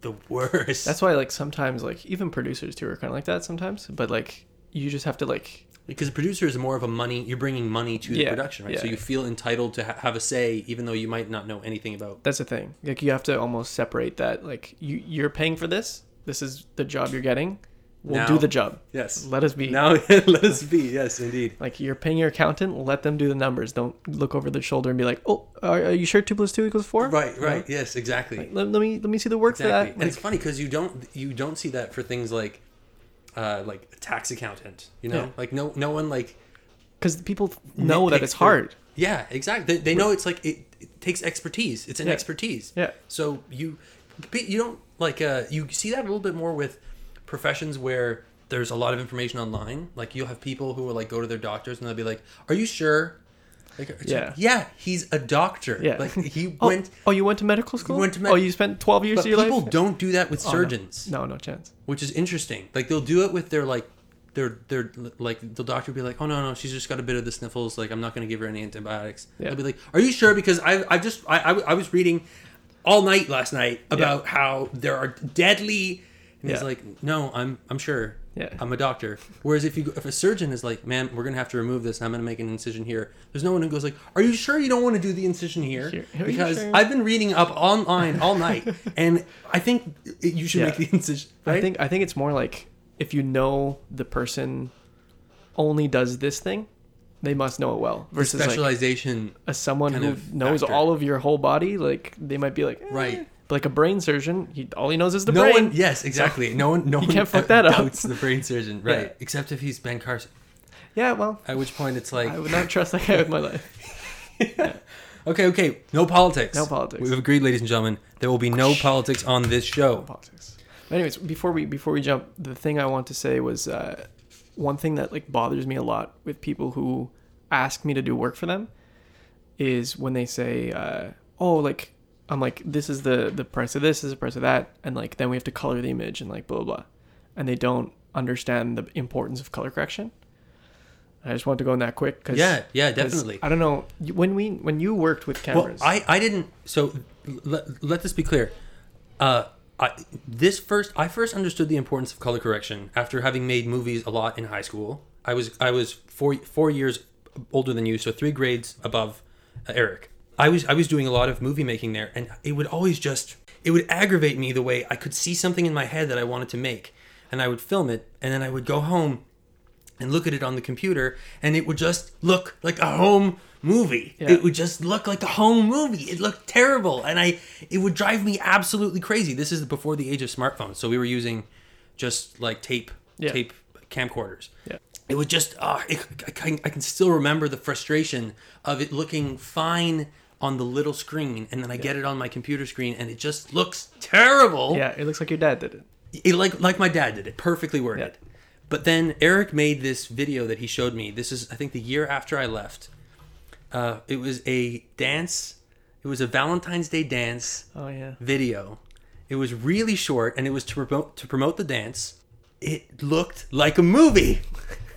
the worst. That's why like sometimes like even producers too are kind of like that sometimes. But like you just have to like... Because a producer is more of a money... You're bringing money to the production, right? Yeah. So you feel entitled to have a say, even though you might not know anything about... That's the thing. Like you have to almost separate that. Like you're paying for this. This is the job you're getting. We'll do the job. Yes. Let us be. Now, let us be. Yes, indeed. Like you're paying your accountant. Let them do the numbers. Don't look over the shoulder and be like, "Oh, are you sure 2 + 2 = 4?" Right. Yes, exactly. Like, let me see the work for that. Like, and it's funny because you don't see that for things like a tax accountant. You know, like no one like because people know that it's hard. Yeah, exactly. They know it's like it takes expertise. It's an expertise. Yeah. So you don't like you see that a little bit more with professions where there's a lot of information online. Like you'll have people who will like go to their doctors and they'll be like, "Are you sure?" Like, yeah, he's a doctor. Yeah, like he went. Oh, you went to medical school. Oh, you spent 12 years of your life. But people don't do that with surgeons. No. No chance. Which is interesting. Like they'll do it with their like their like the doctor will be like, "Oh no, she's just got a bit of the sniffles. Like I'm not going to give her any antibiotics." Yeah. They'll be like, "Are you sure? Because I was reading all night last night about how there are deadly." And he's like, "No, I'm sure. Yeah. I'm a doctor." Whereas if a surgeon is like, "Man, we're gonna have to remove this, and I'm gonna make an incision here," there's no one who goes like, "Are you sure you don't want to do the incision here? Sure. Because sure? I've been reading up online all night, and I think you should make the incision." Right? I think it's more like if you know the person only does this thing, they must know it well. Versus the specialization, like, as someone who knows all of your whole body, like they might be like, eh. Right. But like a brain surgeon, all he knows is the brain. Yes, exactly. So no one can't fuck that up. Doubts the brain surgeon, right? Yeah. Except if he's Ben Carson. Yeah, well. At which point it's like I would not trust that guy with my life. Yeah. Okay. No politics. No politics. We've agreed, ladies and gentlemen. There will be no politics on this show. No politics. But anyways, before we jump, the thing I want to say was one thing that like bothers me a lot with people who ask me to do work for them is when they say, "Oh, like." I'm like, this is the price of this, this is the price of that, and like then we have to color the image and like blah blah blah, and they don't understand the importance of color correction. I just want to go on that quick because definitely. I don't know when you worked with cameras. Well, I didn't. So let this be clear. I first understood the importance of color correction after having made movies a lot in high school. I was four years older than you, so 3 grades above Eric. I was doing a lot of movie making there, and it would always it would aggravate me the way I could see something in my head that I wanted to make, and I would film it, and then I would go home and look at it on the computer, and it would just look like a home movie. Yeah. It would just look like a home movie. It looked terrible, and it would drive me absolutely crazy. This is before the age of smartphones, so we were using just like tape camcorders. Yeah. It was just, I can still remember the frustration of it looking fine on the little screen, and then I get it on my computer screen, and it just looks terrible. Yeah, it looks like your dad did it. Like my dad did it, perfectly worded. Yeah. But then Eric made this video that he showed me. This is, I think, the year after I left. It was a dance. It was a Valentine's Day dance video. It was really short, and it was to promote the dance. It looked like a movie.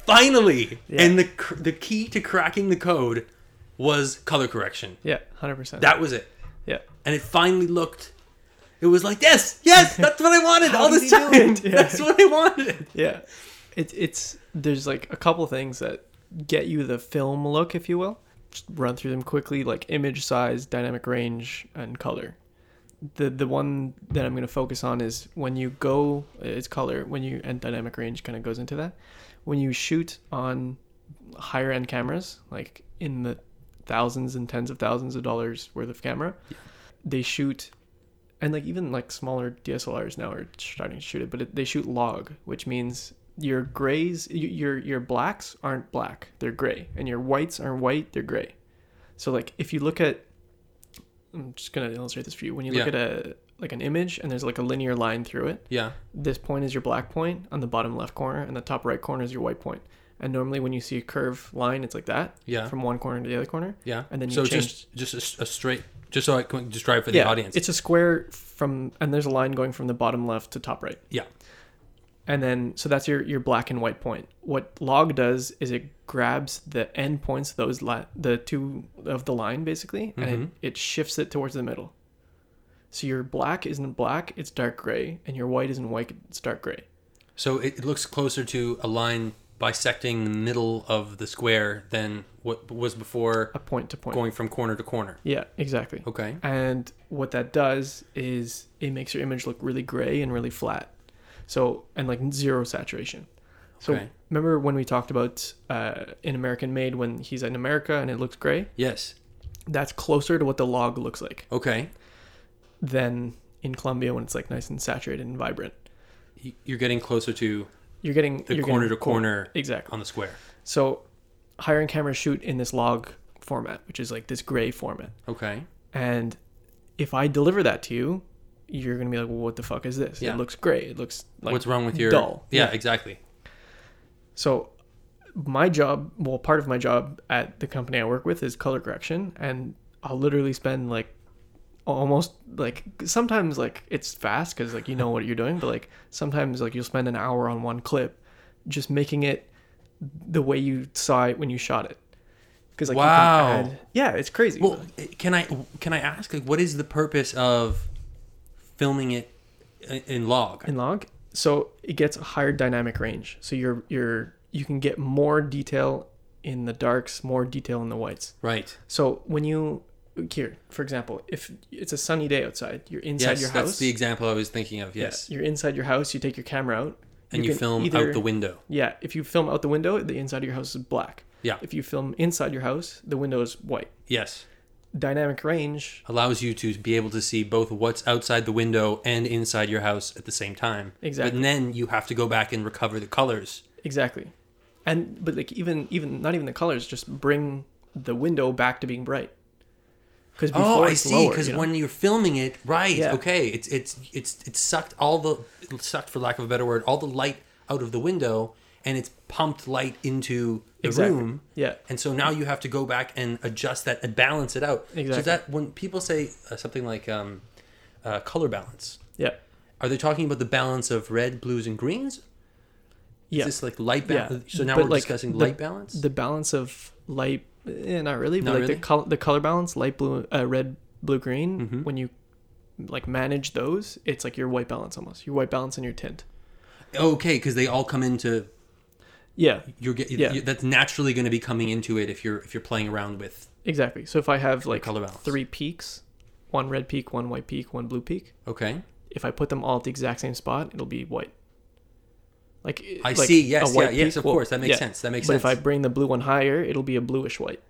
Finally, and the key to cracking the code was color correction. Yeah, 100%. That was it. Yeah, and it finally looked. It was like yes, that's what I wanted all this time. Yeah. That's what I wanted. Yeah, it's there's like a couple things that get you the film look, if you will. Just run through them quickly, like image size, dynamic range, and color. The one that I'm going to focus on is when you go, it's color. When you and dynamic range kind of goes into that. When you shoot on higher end cameras, like in the thousands and tens of thousands of dollars worth of camera, they shoot, and like even like smaller DSLRs now are starting to shoot it, but they shoot log, which means your grays, your blacks aren't black, they're gray, and your whites aren't white, they're gray. So like if you look at, I'm just going to illustrate this for you. When you look at a like an image and there's like a linear line through it. Yeah. This point is your black point on the bottom left corner and the top right corner is your white point. And normally when you see a curve line, it's like that. Yeah. From one corner to the other corner. Yeah. And then you just a straight, just so I can describe for the audience. It's a square from, and there's a line going from the bottom left to top right. Yeah. And then, so that's your black and white point. What log does is it grabs the end points, those the two of the line basically, and mm-hmm. it shifts it towards the middle. So your black isn't black, it's dark gray, and your white isn't white, it's dark gray. So it looks closer to a line bisecting the middle of the square than what was before a point to point, going from corner to corner. Yeah, exactly. Okay. And what that does is it makes your image look really gray and really flat. So, and like zero saturation. So remember when we talked about in American Made when he's in America and it looks gray? Yes. That's closer to what the log looks like. Okay. Than in Colombia when it's like nice and saturated and vibrant. You're getting closer to corner to corner exactly on the square. So hiring cameras shoot in this log format, which is like this gray format. Okay. And if I deliver that to you, you're going to be like, well, what the fuck is this? Yeah. It looks gray. It looks like what's wrong with your dull. Yeah, exactly. So my job, well, part of my job at the company I work with is color correction. And I'll literally spend like almost like sometimes like it's fast because like, you know what you're doing, but like sometimes like you'll spend an hour on one clip just making it the way you saw it when you shot it. Because like, wow. It's crazy. Well, can I ask, like, what is the purpose of filming it in log? So it gets a higher dynamic range. So you can get more detail in the darks, more detail in the whites. Right. So when you for example, if it's a sunny day outside, you're inside your house. That's the example I was thinking of. Yes. You're inside your house. You take your camera out and you film out the window. Yeah. If you film out the window, the inside of your house is black. Yeah. If you film inside your house, the window is white. Yes. Dynamic range allows you to be able to see both what's outside the window and inside your house at the same time. Exactly. But then you have to go back and recover the colors. Exactly. And but like even not even the colors, just bring the window back to being bright. Because I see. Because when you're filming it, right? Yeah. Okay. It's sucked for lack of a better word, all the light out of the window, and it's pumped light into the room. Yeah. And so now you have to go back and adjust that and balance it out. Exactly. So that when people say something like color balance, are they talking about the balance of red, blues, and greens? Yeah. Is this like light balance? Yeah. So now we're discussing light balance. The balance of light. Yeah, not really. But the color balance, light blue, red, blue, green. Mm-hmm. When you like manage those, it's like your white balance almost. Your white balance and your tint. Okay, because they all come into. Yeah, that's naturally going to be coming into it if you're playing around with. Exactly. So if I have like color balance, three peaks, one red peak, one white peak, one blue peak. Okay. If I put them all at the exact same spot, it'll be white. Like I see. Yes. Yeah. Peak, yes. Of course. That makes sense. That makes sense. But if I bring the blue one higher, it'll be a bluish white.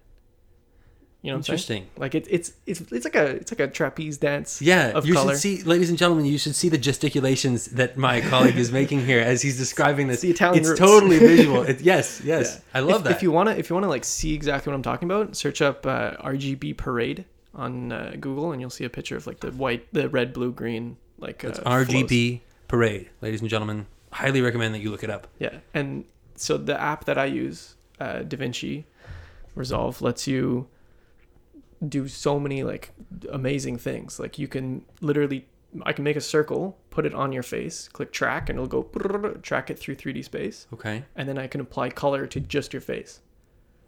You know. Interesting. Like it's like a trapeze dance. Yeah. Of color. Should see, ladies and gentlemen, you should see the gesticulations that my colleague is making here as he's describing this. It's the Italian roots. Totally visual. Yes. Yeah. I love that. If you wanna like see exactly what I'm talking about, search up RGB parade on Google, and you'll see a picture of like the red, blue, green. Like that's RGB parade, ladies and gentlemen. Highly recommend that you look it up. Yeah. And so the app that I use, DaVinci Resolve, lets you do so many like amazing things. Like you can I can make a circle, put it on your face, click track, and it'll go track it through 3D space. Okay. And then I can apply color to just your face.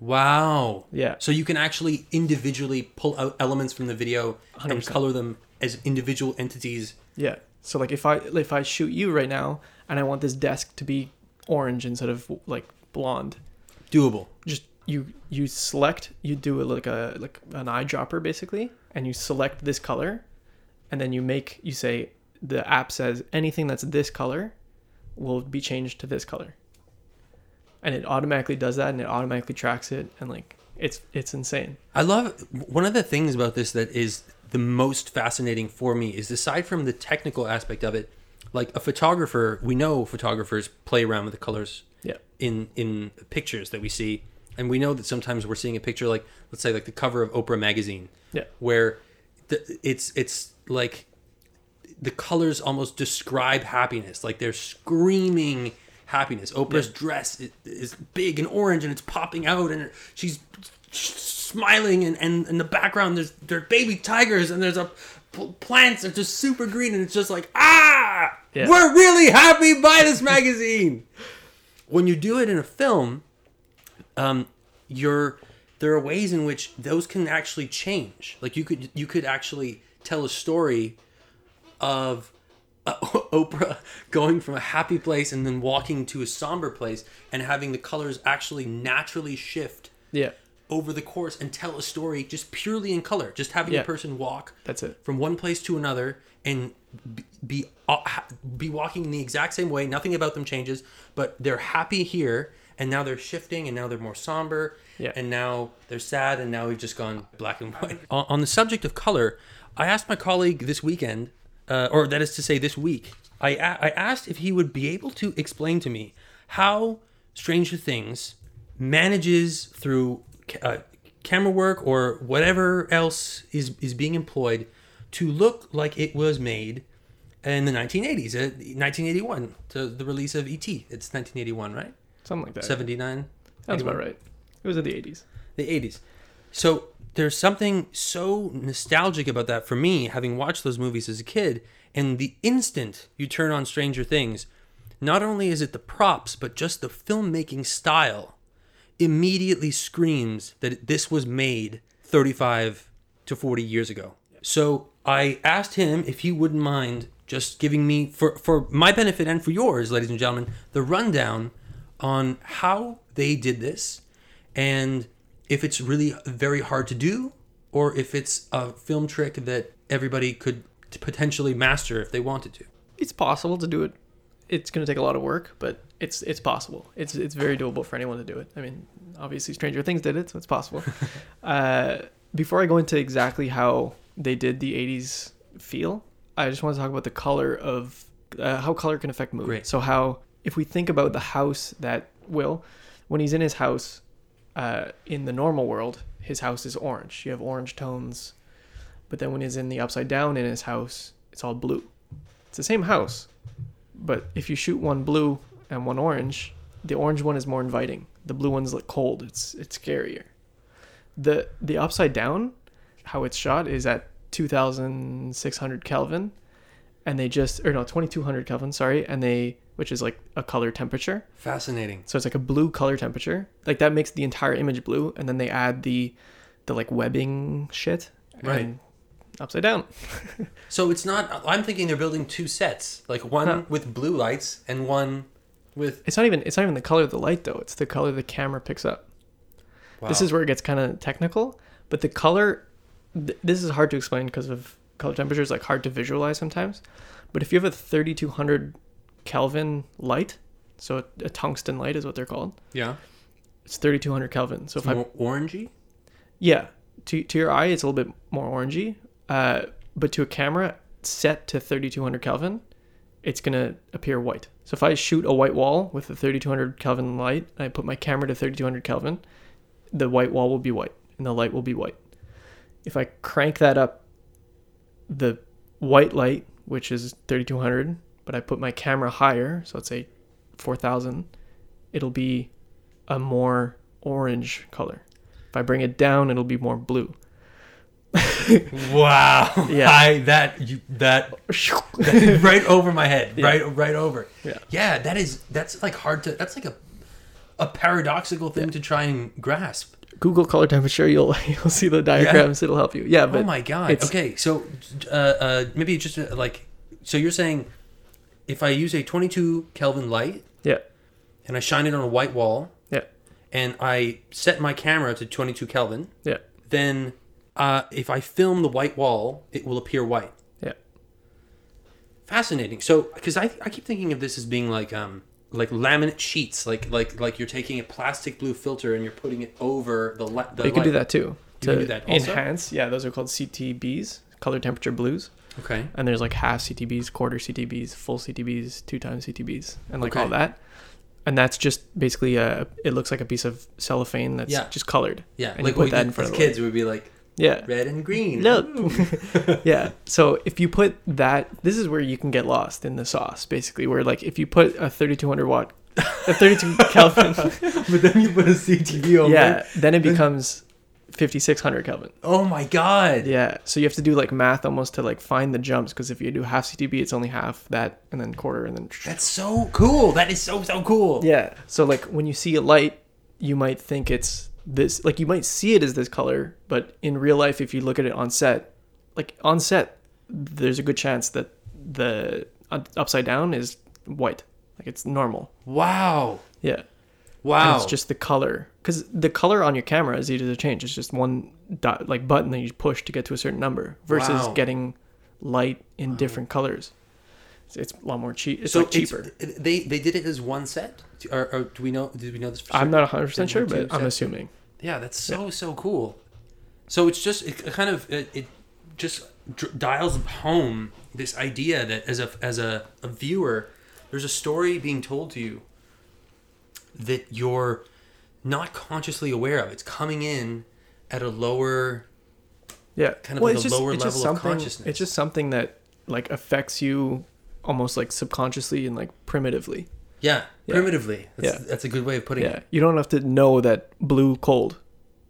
Wow. Yeah. So you can actually individually pull out elements from the video 100%. And color them as individual entities. Yeah. So like if I shoot you right now and I want this desk to be orange instead of like blonde, doable. Just you select, you do like an eyedropper basically, and you select this color, and then you say the app says anything that's this color will be changed to this color, and it automatically does that, and it automatically tracks it, and like it's insane. I love one of the things about this that is the most fascinating for me is, aside from the technical aspect of it, like a photographer, we know photographers play around with the colors in pictures that we see, And we know that sometimes we're seeing a picture like, let's say, like the cover of Oprah magazine, yeah, where it's like the colors almost describe happiness. Like they're screaming happiness. Oprah's dress is big and orange, and it's popping out, and she's smiling, and in the background there are baby tigers, and there's a plants that are just super green, and it's just like, we're really happy by this magazine. When you do it in a film, there are ways in which those can actually change. Like you could actually tell a story of Oprah going from a happy place and then walking to a somber place and having the colors actually naturally shift over the course, and tell a story just purely in color, just having a person walk from one place to another and be walking in the exact same way. Nothing about them changes, but they're happy here, and now they're shifting, and now they're more somber, and now they're sad, and now we've just gone black and white. On the subject of color, I asked my colleague this weekend, or that is to say this week, I asked if he would be able to explain to me how Stranger Things manages, through camera work or whatever else is being employed, to look like it was made in the 1980s, 1981, to the release of E.T. It's 1981, right? Something like that. 79? Sounds about right. It was in the 80s. The 80s. So there's something so nostalgic about that for me, having watched those movies as a kid, and the instant you turn on Stranger Things, not only is it the props, but just the filmmaking style immediately screams that this was made 35 to 40 years ago. So I asked him if he wouldn't mind just giving me, for my benefit and for yours, ladies and gentlemen, the rundown on how they did this, and if it's really very hard to do, or if it's a film trick that everybody could potentially master if they wanted to. It's possible to do it. It's going to take a lot of work, but it's possible. It's very doable for anyone to do it. I mean, obviously Stranger Things did it, so it's possible. Before I go into exactly how they did the 80s feel, I just want to talk about the color of how color can affect mood. Great. So how, if we think about the house that Will, when he's in his house, in the normal world, his house is orange. You have orange tones. But then when he's in the upside down in his house, it's all blue. It's the same house. But if you shoot one blue and one orange, the orange one is more inviting. The blue one's like cold. It's scarier. The upside down, how it's shot, is at 2,600 Kelvin. And they just, 2,200 Kelvin, sorry. And they, which is like a color temperature. Fascinating. So it's like a blue color temperature. Like that makes the entire image blue. And then they add the like webbing shit. Right. And upside down. So it's not, I'm thinking they're building two sets. Like one with blue lights and one with. It's not even the color of the light though. It's the color the camera picks up. Wow. This is where it gets kind of technical. But the color, this is hard to explain because of color temperatures, like hard to visualize sometimes. But if you have a 3,200 Kelvin light, so a tungsten light is what they're called. Yeah. It's 3,200 Kelvin. So it's if more orangey? Yeah. To your eye, it's a little bit more orangey. But to a camera set to 3,200 Kelvin, it's going to appear white. So if I shoot a white wall with a 3,200 Kelvin light, and I put my camera to 3,200 Kelvin, the white wall will be white and the light will be white. If I crank that up, the white light, which is 3,200, but I put my camera higher, so let's say 4,000, it'll be a more orange color. If I bring it down, it'll be more blue. Wow. Yeah. That right over my head. Yeah. Right over. Yeah. Yeah, that's like hard to, that's like a paradoxical thing to try and grasp. Google color temperature, you'll see the diagrams. It'll help you. Yeah, but oh my god. Okay, so maybe just like, so you're saying if I use a 22 Kelvin light, and I shine it on a white wall, and I set my camera to 22 Kelvin, then if I film the white wall, it will appear white. Yeah. Fascinating. So, because I keep thinking of this as being like laminate sheets, like you're taking a plastic blue filter and you're putting it over the light. You can do that too. You can do that also? Enhance. Yeah, those are called CTBs, color temperature blues. Okay. And there's like half CTBs, quarter CTBs, full CTBs, 2x CTBs, and all that. And that's just basically it looks like a piece of cellophane that's just colored. Yeah, and like what we did as kids, would be like, red and green. No. Yeah. So if you put that, this is where you can get lost in the sauce, basically, where like if you put a 3,200 watt, a 32 Kelvin. But then you put a CTV over it. Yeah, then it becomes 5,600 Kelvin. Oh my God. Yeah. So you have to do like math almost to like find the jumps, because if you do half CTB, it's only half that and then quarter and then. That's so cool. That is so cool. Yeah. So like when you see a light, you might think it's this, like you might see it as this color, but in real life, if you look at it on set, there's a good chance that the upside down is white. Like it's normal. Wow. Yeah. Wow. And it's just the color. Because the color on your camera is easy to change. It's just one dot, like button that you push to get to a certain number versus getting light in different colors. It's a lot more cheap. It's so like cheaper. They did it as one set? Or do we know? Did we know this for sure? I'm not 100% sure, but I'm assuming. Yeah, that's so cool. So it's just, it kind of dials home this idea that as a viewer, there's a story being told to you that you're not consciously aware of. It's coming in at a lower, level of consciousness. It's just something that like affects you almost like subconsciously and like primitively. Yeah, primitively. That's a good way of putting it. You don't have to know that blue cold,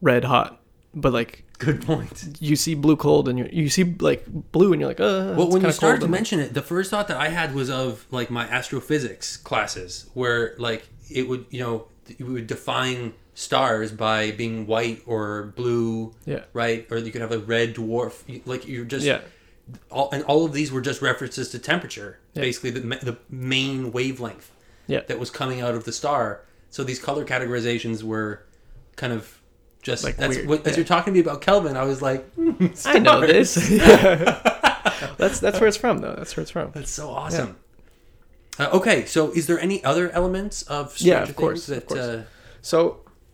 red hot, but like good point. You see blue cold and you see like blue and you're like, well, when you started to mention it, the first thought that I had was of like my astrophysics classes where like it would, we would define stars by being white or blue, right? Or you could have a red dwarf. Like you're just, all of these were just references to temperature, basically the main wavelength that was coming out of the star. So these color categorizations were kind of just like that's weird. As you're talking to me about Kelvin, I was like, stars. I know this. That's where it's from, though. That's where it's from. That's so awesome. Yeah. Okay, so is there any other elements of Stranger Things? Of course. So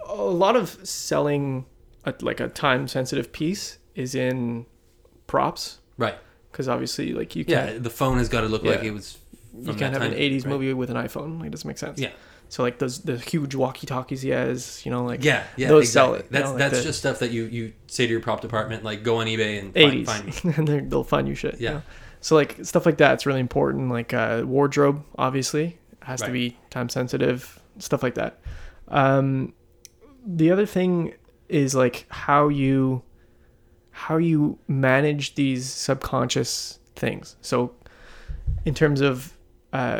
a lot of selling a time-sensitive piece is in props. Right. Because obviously, like, you can't... Yeah, the phone has got to look like it was... You can't have an 80s movie with an iPhone. Like, it doesn't make sense. Yeah. So, like, those the huge walkie-talkies he has, those exactly. sell it. That's like just stuff that you say to your prop department, like, go on eBay and find me. And they'll find you shit. Yeah. You know? So, like, stuff like that's really important. Like, wardrobe, obviously, has to be time-sensitive, stuff like that. The other thing is, like, how you manage these subconscious things. So, in terms of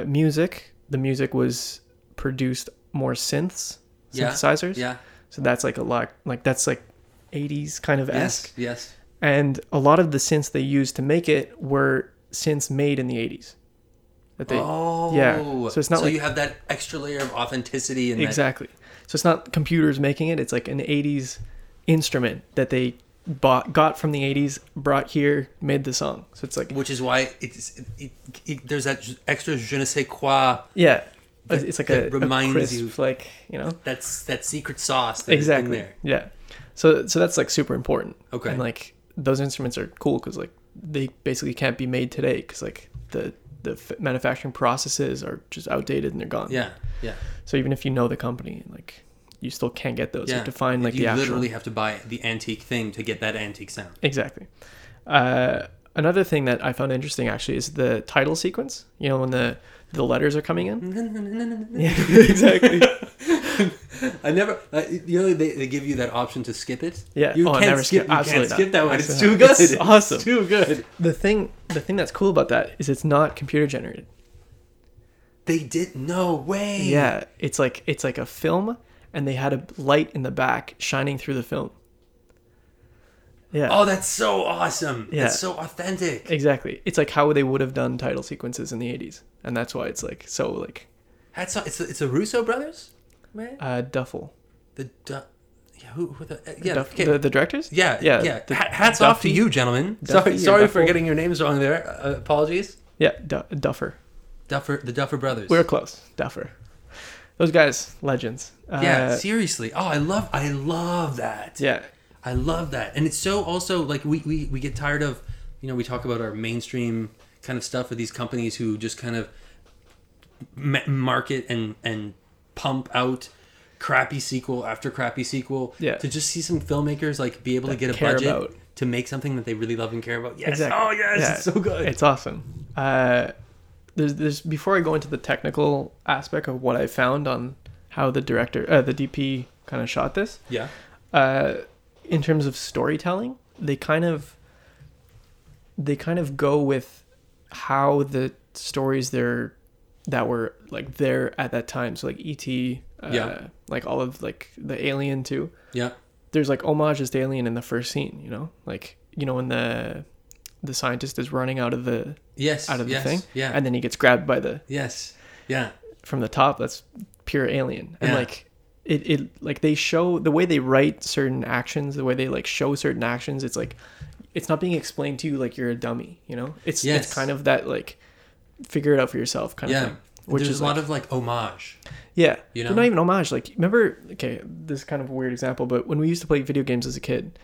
music, the music was produced more synthesizers. Yeah. So, that's, like, a lot... Like, that's, like, 80s kind of esque. Yes. And a lot of the synths they used to make it were... since made in the 80s. So it's not so like, you have that extra layer of authenticity in exactly. So it's not computers making it, it's like an 80s instrument that they got from the 80s, brought here, made the song. So it's like, which is why it there's that extra je ne sais quoi. Yeah. It's like that reminds you like, that's that secret sauce that exactly. is in there. Yeah. So that's like super important. Okay. And like those instruments are cool cuz like they basically can't be made today because like the manufacturing processes are just outdated and they're gone. Yeah. So even if you know the company, like you still can't get those. You have to find like the actual. You literally have to buy the antique thing to get that antique sound. Exactly. Another thing that I found interesting actually is the title sequence. You know when the letters are coming in. Yeah, exactly. I never. They give you that option to skip it. Yeah, you can't skip. You can't skip that one. It's too good. It's awesome. It's too good. The thing that's cool about that is it's not computer generated. They did no way. Yeah, it's like a film, and they had a light in the back shining through the film. Yeah. Oh, that's so awesome. Yeah. That's so authentic. Exactly. It's like how they would have done title sequences in the 80s, and that's why it's like so like. That's it's a Russo brothers. Man? Duffel. The directors? Yeah. Hats off to you, gentlemen. Sorry for getting your names wrong there. Apologies. Yeah, Duffer, the Duffer Brothers. We're close. Duffer. Those guys, legends. Yeah, seriously. Oh, I love that. Yeah. I love that. And it's so also like we get tired of, we talk about our mainstream kind of stuff with these companies who just kind of market and pump out crappy sequel after crappy sequel. Yeah. To just see some filmmakers like be able to get a budget to make something that they really love and care about. Yes. Exactly. Oh yes, yeah. It's so good. It's awesome. There's before I go into the technical aspect of what I found on how the director, the DP kind of shot this. Yeah. In terms of storytelling, they kind of go with how the stories that were like there at that time. So like E.T., like all of like the Alien too. Yeah. There's like homages to Alien in the first scene, you know, like, you know, when the scientist is running out of the, the thing. Yeah. And then he gets grabbed by the, from the top. That's pure Alien. And like, it like they show the way they write certain actions, the way they like show certain actions. It's like, it's not being explained to you like you're a dummy, you know? It's kind of that, like, figure it out for yourself kind of thing. Which there's is a lot of, like, homage. Yeah. You know? They're not even homage. Like, remember, okay, this is kind of a weird example, but when we used to play video games as a kid,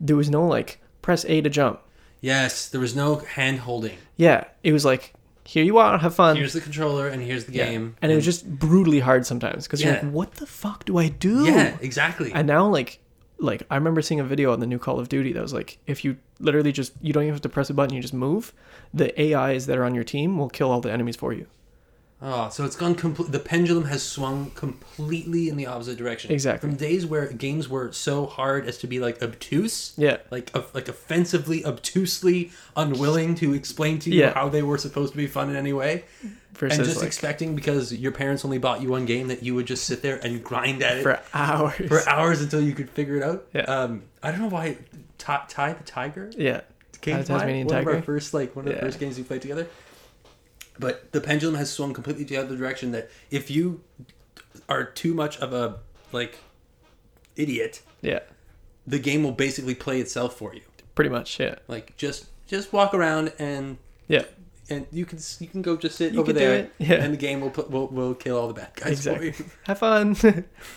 there was no, like, press A to jump. Yes, there was no hand-holding. Yeah, it was like, here you are, have fun. Here's the controller, and here's the game. And it was just brutally hard sometimes, because you're like, what the fuck do I do? Yeah, exactly. And now, like I remember seeing a video on the new Call of Duty that was like, if you literally just, you don't even have to press a button, you just move, the AIs that are on your team will kill all the enemies for you. Oh, so it's gone the pendulum has swung completely in the opposite direction. Exactly. From days where games were so hard as to be like obtuse, like offensively, obtusely unwilling to explain to you how they were supposed to be fun in any way. Versus and just like, expecting because your parents only bought you one game that you would just sit there and grind at it for hours until you could figure it out. Yeah. I don't know why Tiger. Yeah. King Tasmanian Tiger. One of the first games we played together. But the pendulum has swung completely the other direction. That if you are too much of a like idiot, the game will basically play itself for you. Pretty much, yeah. Like just walk around and And you can go just sit over there, and the game will kill all the bad guys for you. Have fun,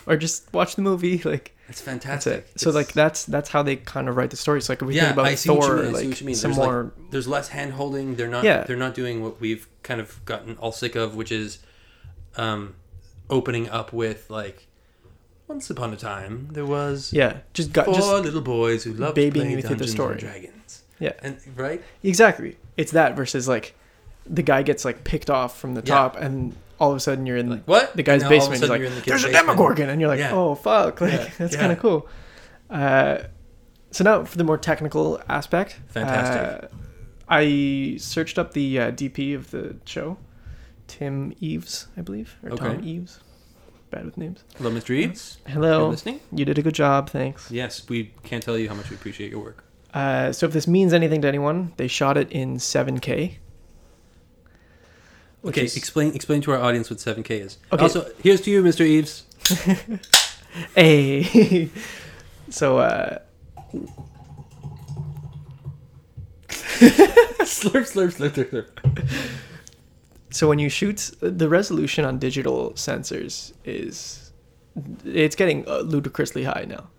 or just watch the movie. Like it's fantastic. That's it. So like that's how they kind of write the story. So like if we think about Thor, like some more. There's less hand holding. They're not. Yeah. They're not doing what we've kind of gotten all sick of, which is, opening up with like, once upon a time there was four little boys who loved playing Dungeons and Dragons. Yeah. And right. Exactly. It's that versus like. The guy gets like picked off from the top, and all of a sudden you're in like, what the guy's basement. He's like, "There's a Demogorgon," and you're like, "Oh fuck!" Like that's kind of cool. So now for the more technical aspect, fantastic. I searched up the DP of the show, Tim Eaves, I believe, or Tom Eaves. Bad with names. Hello, Mr. Eaves. Hello. You're listening? You did a good job. Thanks. Yes, we can't tell you how much we appreciate your work. So if this means anything to anyone, they shot it in 7K. Okay, explain to our audience what 7K is. Okay. Also, here's to you, Mr. Eaves. Hey. So, slurp. So when you shoot, the resolution on digital sensors it's getting ludicrously high now.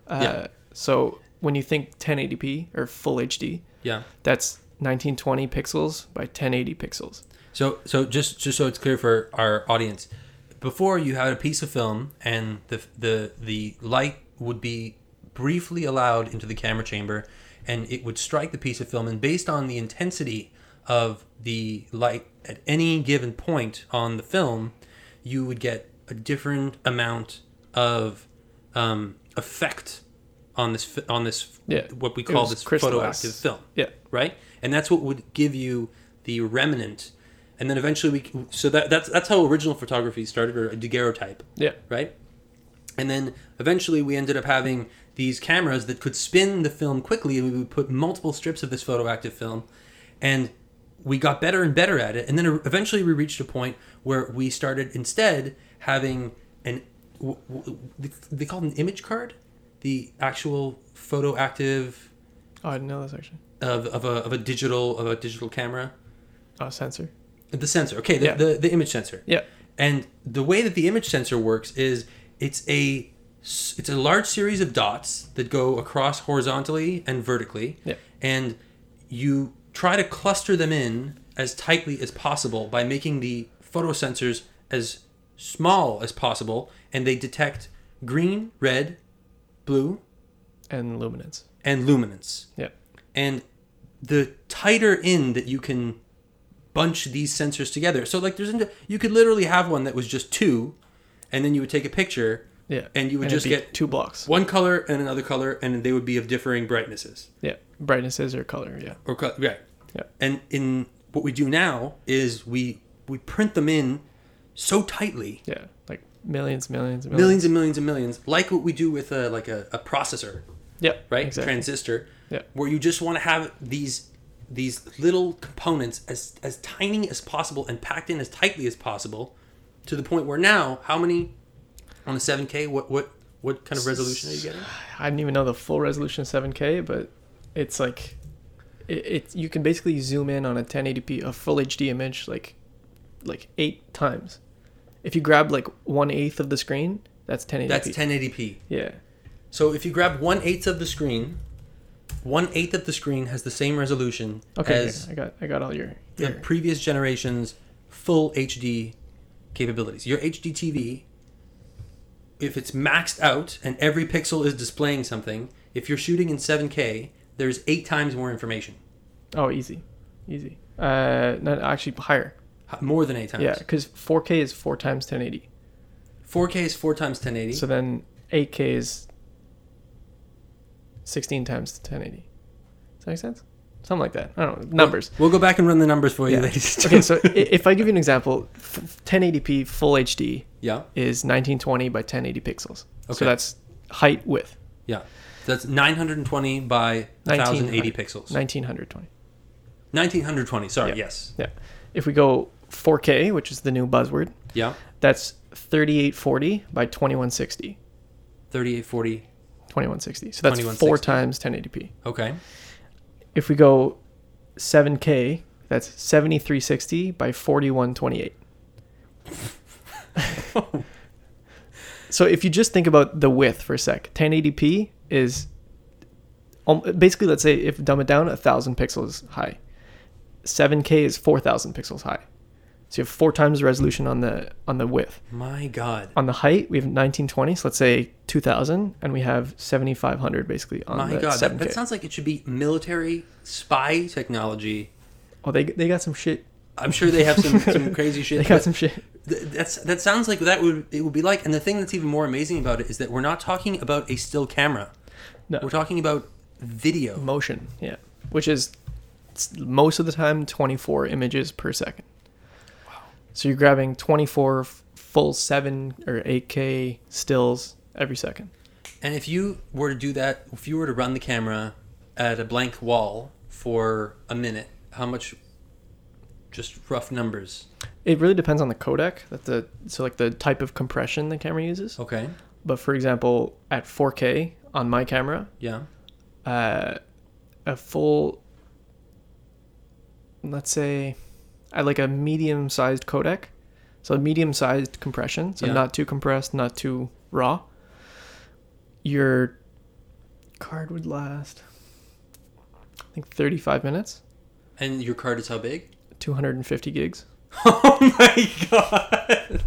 So when you think 1080p or full HD, that's 1920 pixels by 1080 pixels. So just so it's clear for our audience, before you had a piece of film and the light would be briefly allowed into the camera chamber and it would strike the piece of film, and based on the intensity of the light at any given point on the film, you would get a different amount of effect on this what we call this photoactive film, right? And that's what would give you the remnant. And then eventually that's how original photography started, or a daguerreotype. Yeah. Right? And then eventually we ended up having these cameras that could spin the film quickly, and we would put multiple strips of this photoactive film, and we got better and better at it. And then eventually we reached a point where we started instead having they called an image card, the actual photoactive. Oh, I didn't know this actually. Of a digital camera. Oh, sensor. The sensor, the image sensor. Yeah. And the way that the image sensor works is it's a large series of dots that go across horizontally and vertically. Yeah. And you try to cluster them in as tightly as possible by making the photosensors as small as possible, and they detect green, red, blue, and luminance. Yep. And the tighter in that you can bunch these sensors together. So like there's you could literally have one that was just two, and then you would take a picture. Yeah. And you would just get two blocks. One color and another color, and they would be of differing brightnesses. Yeah. Brightnesses or color, yeah. Or color, right. Yeah. And in what we do now is we print them in so tightly. Yeah. Like millions. Millions. Like what we do with a processor. Yeah. Right? Exactly. Transistor. Yeah. Where you just want to have these little components as tiny as possible and packed in as tightly as possible, to the point where now, how many on a 7K, what kind of resolution are you getting? I didn't even know the full resolution of 7K, but it's like you can basically zoom in on a 1080p, a full HD image, like 8 times. If you grab like 1/8 of the screen, that's 1080p. That's 1080p. Yeah. So if you grab 1/8 of the screen, 1/8 of the screen has the same resolution as I got all your previous generation's full HD capabilities. Your HD TV, if it's maxed out and every pixel is displaying something, if you're shooting in 7K, there's 8 times more information. Oh, easy. Not actually higher. More than 8 times. Yeah, because 4K is 4 times 1080. 4K is 4 times 1080. So then 8K is 16 times 1080. Does that make sense? Something like that. I don't know. Numbers. We'll go back and run the numbers for you. Yeah. Ladies. Okay, so if I give you an example, 1080p full HD is 1920 by 1080 pixels. Okay. So that's height width. Yeah. That's 920 by 1080 pixels. 1920. Sorry, yeah. Yes. Yeah. If we go 4K, which is the new buzzword. Yeah. That's 3840 by 2160. 2160. So that's 4 times 1080p. Okay. If we go 7K, that's 7360 by 4128. So if you just think about the width for a sec, 1080p is basically, let's say, if dumb it down, 1,000 pixels high. 7K is 4,000 pixels high. So you have 4 times the resolution on the width. My God. On the height, we have 1920, so let's say 2,000, and we have 7,500 basically on the 7K. My God, that sounds like it should be military spy technology. Oh, they got some shit. I'm sure they have some crazy shit. They got some shit. That sounds like it would be like, and the thing that's even more amazing about it is that we're not talking about a still camera. No. We're talking about video. Motion, yeah. Which is most of the time 24 images per second. So you're grabbing 24 full 7 or 8K stills every second. And if you were to do that, if you were to run the camera at a blank wall for a minute, how much, just rough numbers? It really depends on the codec, so the type of compression the camera uses. Okay. But for example, at 4K on my camera, a full, let's say, I like a medium-sized codec, so medium-sized compression, so not too compressed, not too raw. Your card would last, I think, 35 minutes. And your card is how big? 250 gigs. Oh my God!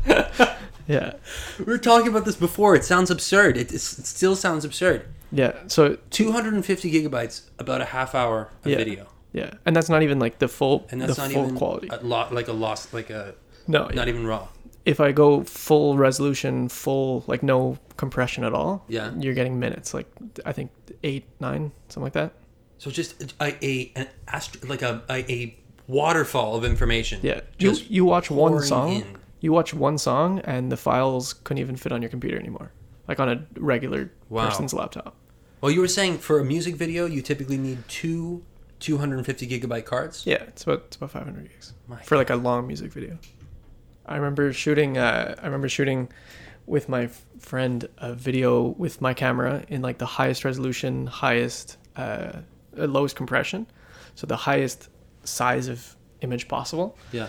Yeah. We were talking about this before. It sounds absurd. It still sounds absurd. Yeah, so 250 gigabytes, about a half hour of video. Yeah, and that's not even like the full, and that's the not full even quality. Not even raw. If I go full resolution, full like no compression at all, you're getting minutes. Like I think 8, 9, something like that. So just a waterfall of information. Yeah, you watch one song. You watch one song, and the files couldn't even fit on your computer anymore, like on a regular person's laptop. Well, you were saying for a music video, you typically need 250 gigabyte cards. Yeah, it's about 500 gigs for like a long music video. I remember shooting with my friend a video with my camera in like the highest resolution, lowest compression, so the highest size of image possible. Yeah.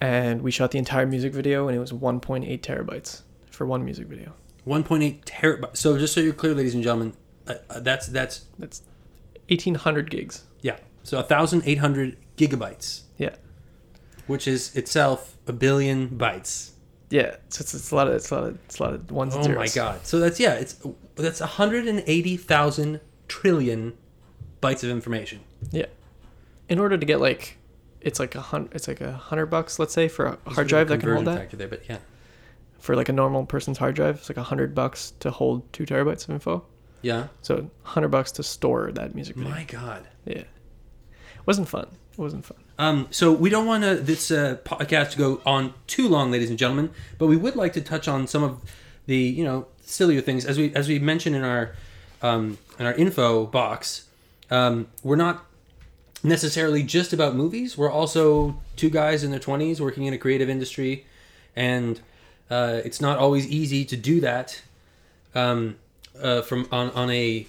And we shot the entire music video, and it was 1.8 terabytes for one music video. 1.8 terabytes. So just so you're clear, ladies and gentlemen, that's 1,800 gigs. Yeah. So 1,800 gigabytes. Yeah. Which is itself a billion bytes. Yeah, it's a lot of ones and zeros. Oh my god! So that's 180,000 trillion bytes of information. Yeah. In order to get like, it's like a $100, let's say, for a hard drive that can hold that. Factor there, but yeah. For like a normal person's hard drive, it's like $100 to hold 2 terabytes of info. Yeah. So $100 to store that music video. My god. Yeah. It wasn't fun. So we don't want this podcast to go on too long, ladies and gentlemen, but we would like to touch on some of the, sillier things. As we mentioned in our info box, we're not necessarily just about movies. We're also two guys in their 20s working in a creative industry, and it's not always easy to do that on a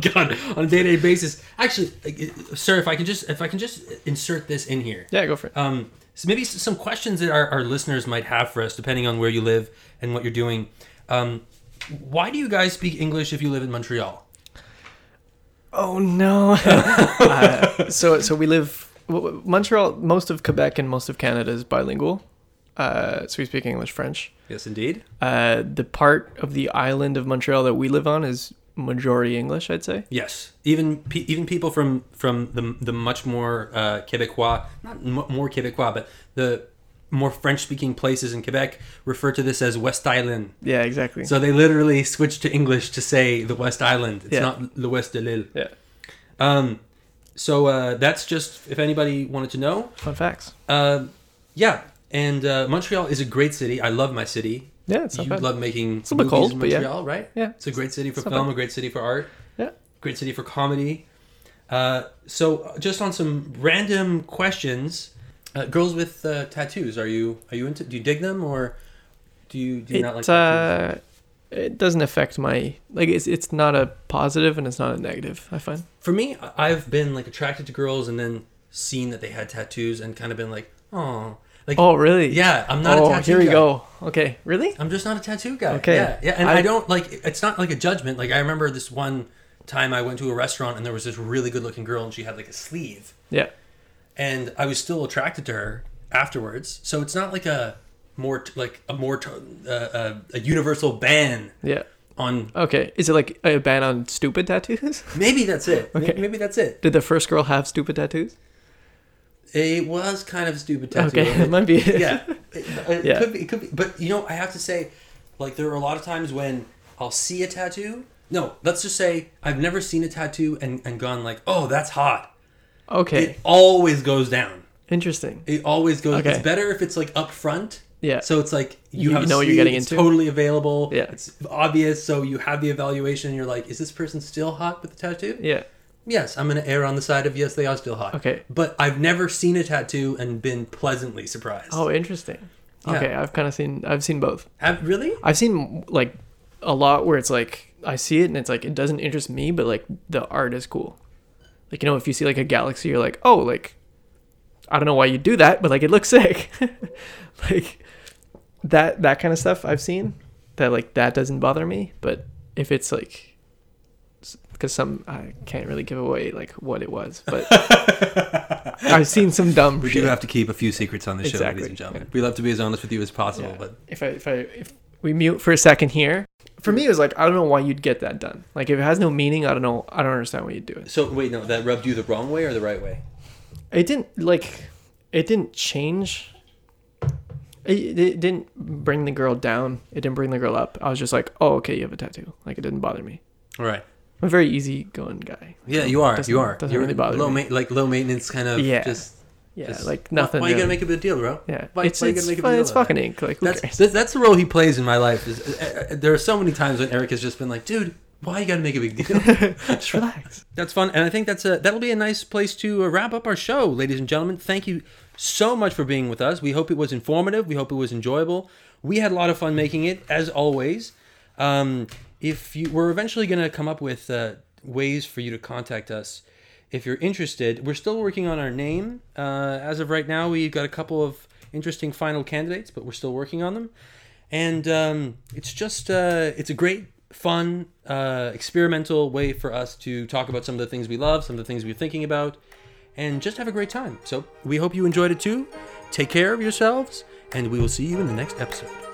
day-to-day basis. Actually, sir, if I can just insert this in here. Yeah, go for it. So maybe some questions that our listeners might have for us, depending on where you live and what you're doing. Why do you guys speak English if you live in Montreal? Oh no. So we live Montreal. Most of Quebec and most of Canada is bilingual. So we speak English, French. Yes, indeed. The part of the island of Montreal that we live on is majority English, I'd say. Yes, even people from the much more Quebecois, not more Quebecois, but the more French-speaking places in Quebec refer to this as West Island. Yeah, exactly. So they literally switch to English to say the West Island. It's not the West de l'Île. Yeah. So that's just if anybody wanted to know. Fun facts. Yeah, and Montreal is a great city. I love my city. Yeah, it's not bad. You love making movies in Montreal, yeah. Right? Yeah. It's a great city for film, a great city for art, yeah, great city for comedy. So just on some random questions, girls with tattoos, are you into? Do you dig them or do you not like tattoos? It doesn't affect my it's not a positive and it's not a negative, I find. For me, I've been like attracted to girls and then seen that they had tattoos and kind of been like, oh. Like, oh really? Yeah, I'm not a tattoo guy. Oh, here we go. Okay, really? I'm just not a tattoo guy. Okay, yeah, and I don't like. It's not like a judgment. Like I remember this one time I went to a restaurant and there was this really good-looking girl and she had like a sleeve. Yeah, and I was still attracted to her afterwards. So it's not like a universal ban. Yeah. On. Okay, is it like a ban on stupid tattoos? Maybe that's it. Okay, maybe that's it. Did the first girl have stupid tattoos? It was kind of a stupid tattoo. Okay, it might be. Yeah. It could be. It could be. But, I have to say, like, there are a lot of times when I'll see a tattoo. No, let's just say I've never seen a tattoo and gone like, oh, that's hot. Okay. It always goes down. Interesting. It always goes. Okay. It's better if it's, like, up front. Yeah. So it's, like, you have know what you're getting into. It's totally available. Yeah. It's obvious. So you have the evaluation. And you're like, is this person still hot with the tattoo? Yeah. Yes, I'm going to err on the side of yes, they are still hot. Okay. But I've never seen a tattoo and been pleasantly surprised. Oh, interesting. Yeah. Okay, I've seen both. Really? I've seen, like, a lot where it's, like, I see it and it's, like, it doesn't interest me, but, like, the art is cool. Like, if you see, like, a galaxy, you're like, oh, like, I don't know why you do that, but, like, it looks sick. Like, that kind of stuff I've seen that, like, that doesn't bother me. But if it's, like... Because I can't really give away like what it was, but I've seen some dumb. We do have to keep a few secrets on the show, ladies and gentlemen. Yeah. We love to be as honest with you as possible, but if we mute for a second here, for me it was like I don't know why you'd get that done. Like if it has no meaning, I don't know. I don't understand why you'd do it. So wait, no, that rubbed you the wrong way or the right way? It didn't change. It didn't bring the girl down. It didn't bring the girl up. I was just like, oh, okay, you have a tattoo. Like it didn't bother me. All right. I'm a very easygoing guy. Yeah, you are. You are. Doesn't really bother me. Low maintenance kind of just... Yeah, like nothing. Why are you going to make a big deal, bro? Yeah. Why are you going to make a big deal? It's fucking ink. Like, that's the role he plays in my life. There are so many times when Eric has just been like, dude, why you got to make a big deal? Just relax. That's fun. And I think that'll be a nice place to wrap up our show, ladies and gentlemen. Thank you so much for being with us. We hope it was informative. We hope it was enjoyable. We had a lot of fun making it, as always. If you, we're eventually going to come up with ways for you to contact us if you're interested. We're still working on our name. As of right now, we've got a couple of interesting final candidates, but we're still working on them. And it's just, it's a great, fun, experimental way for us to talk about some of the things we love, some of the things we're thinking about, and just have a great time. So we hope you enjoyed it too. Take care of yourselves, and we will see you in the next episode.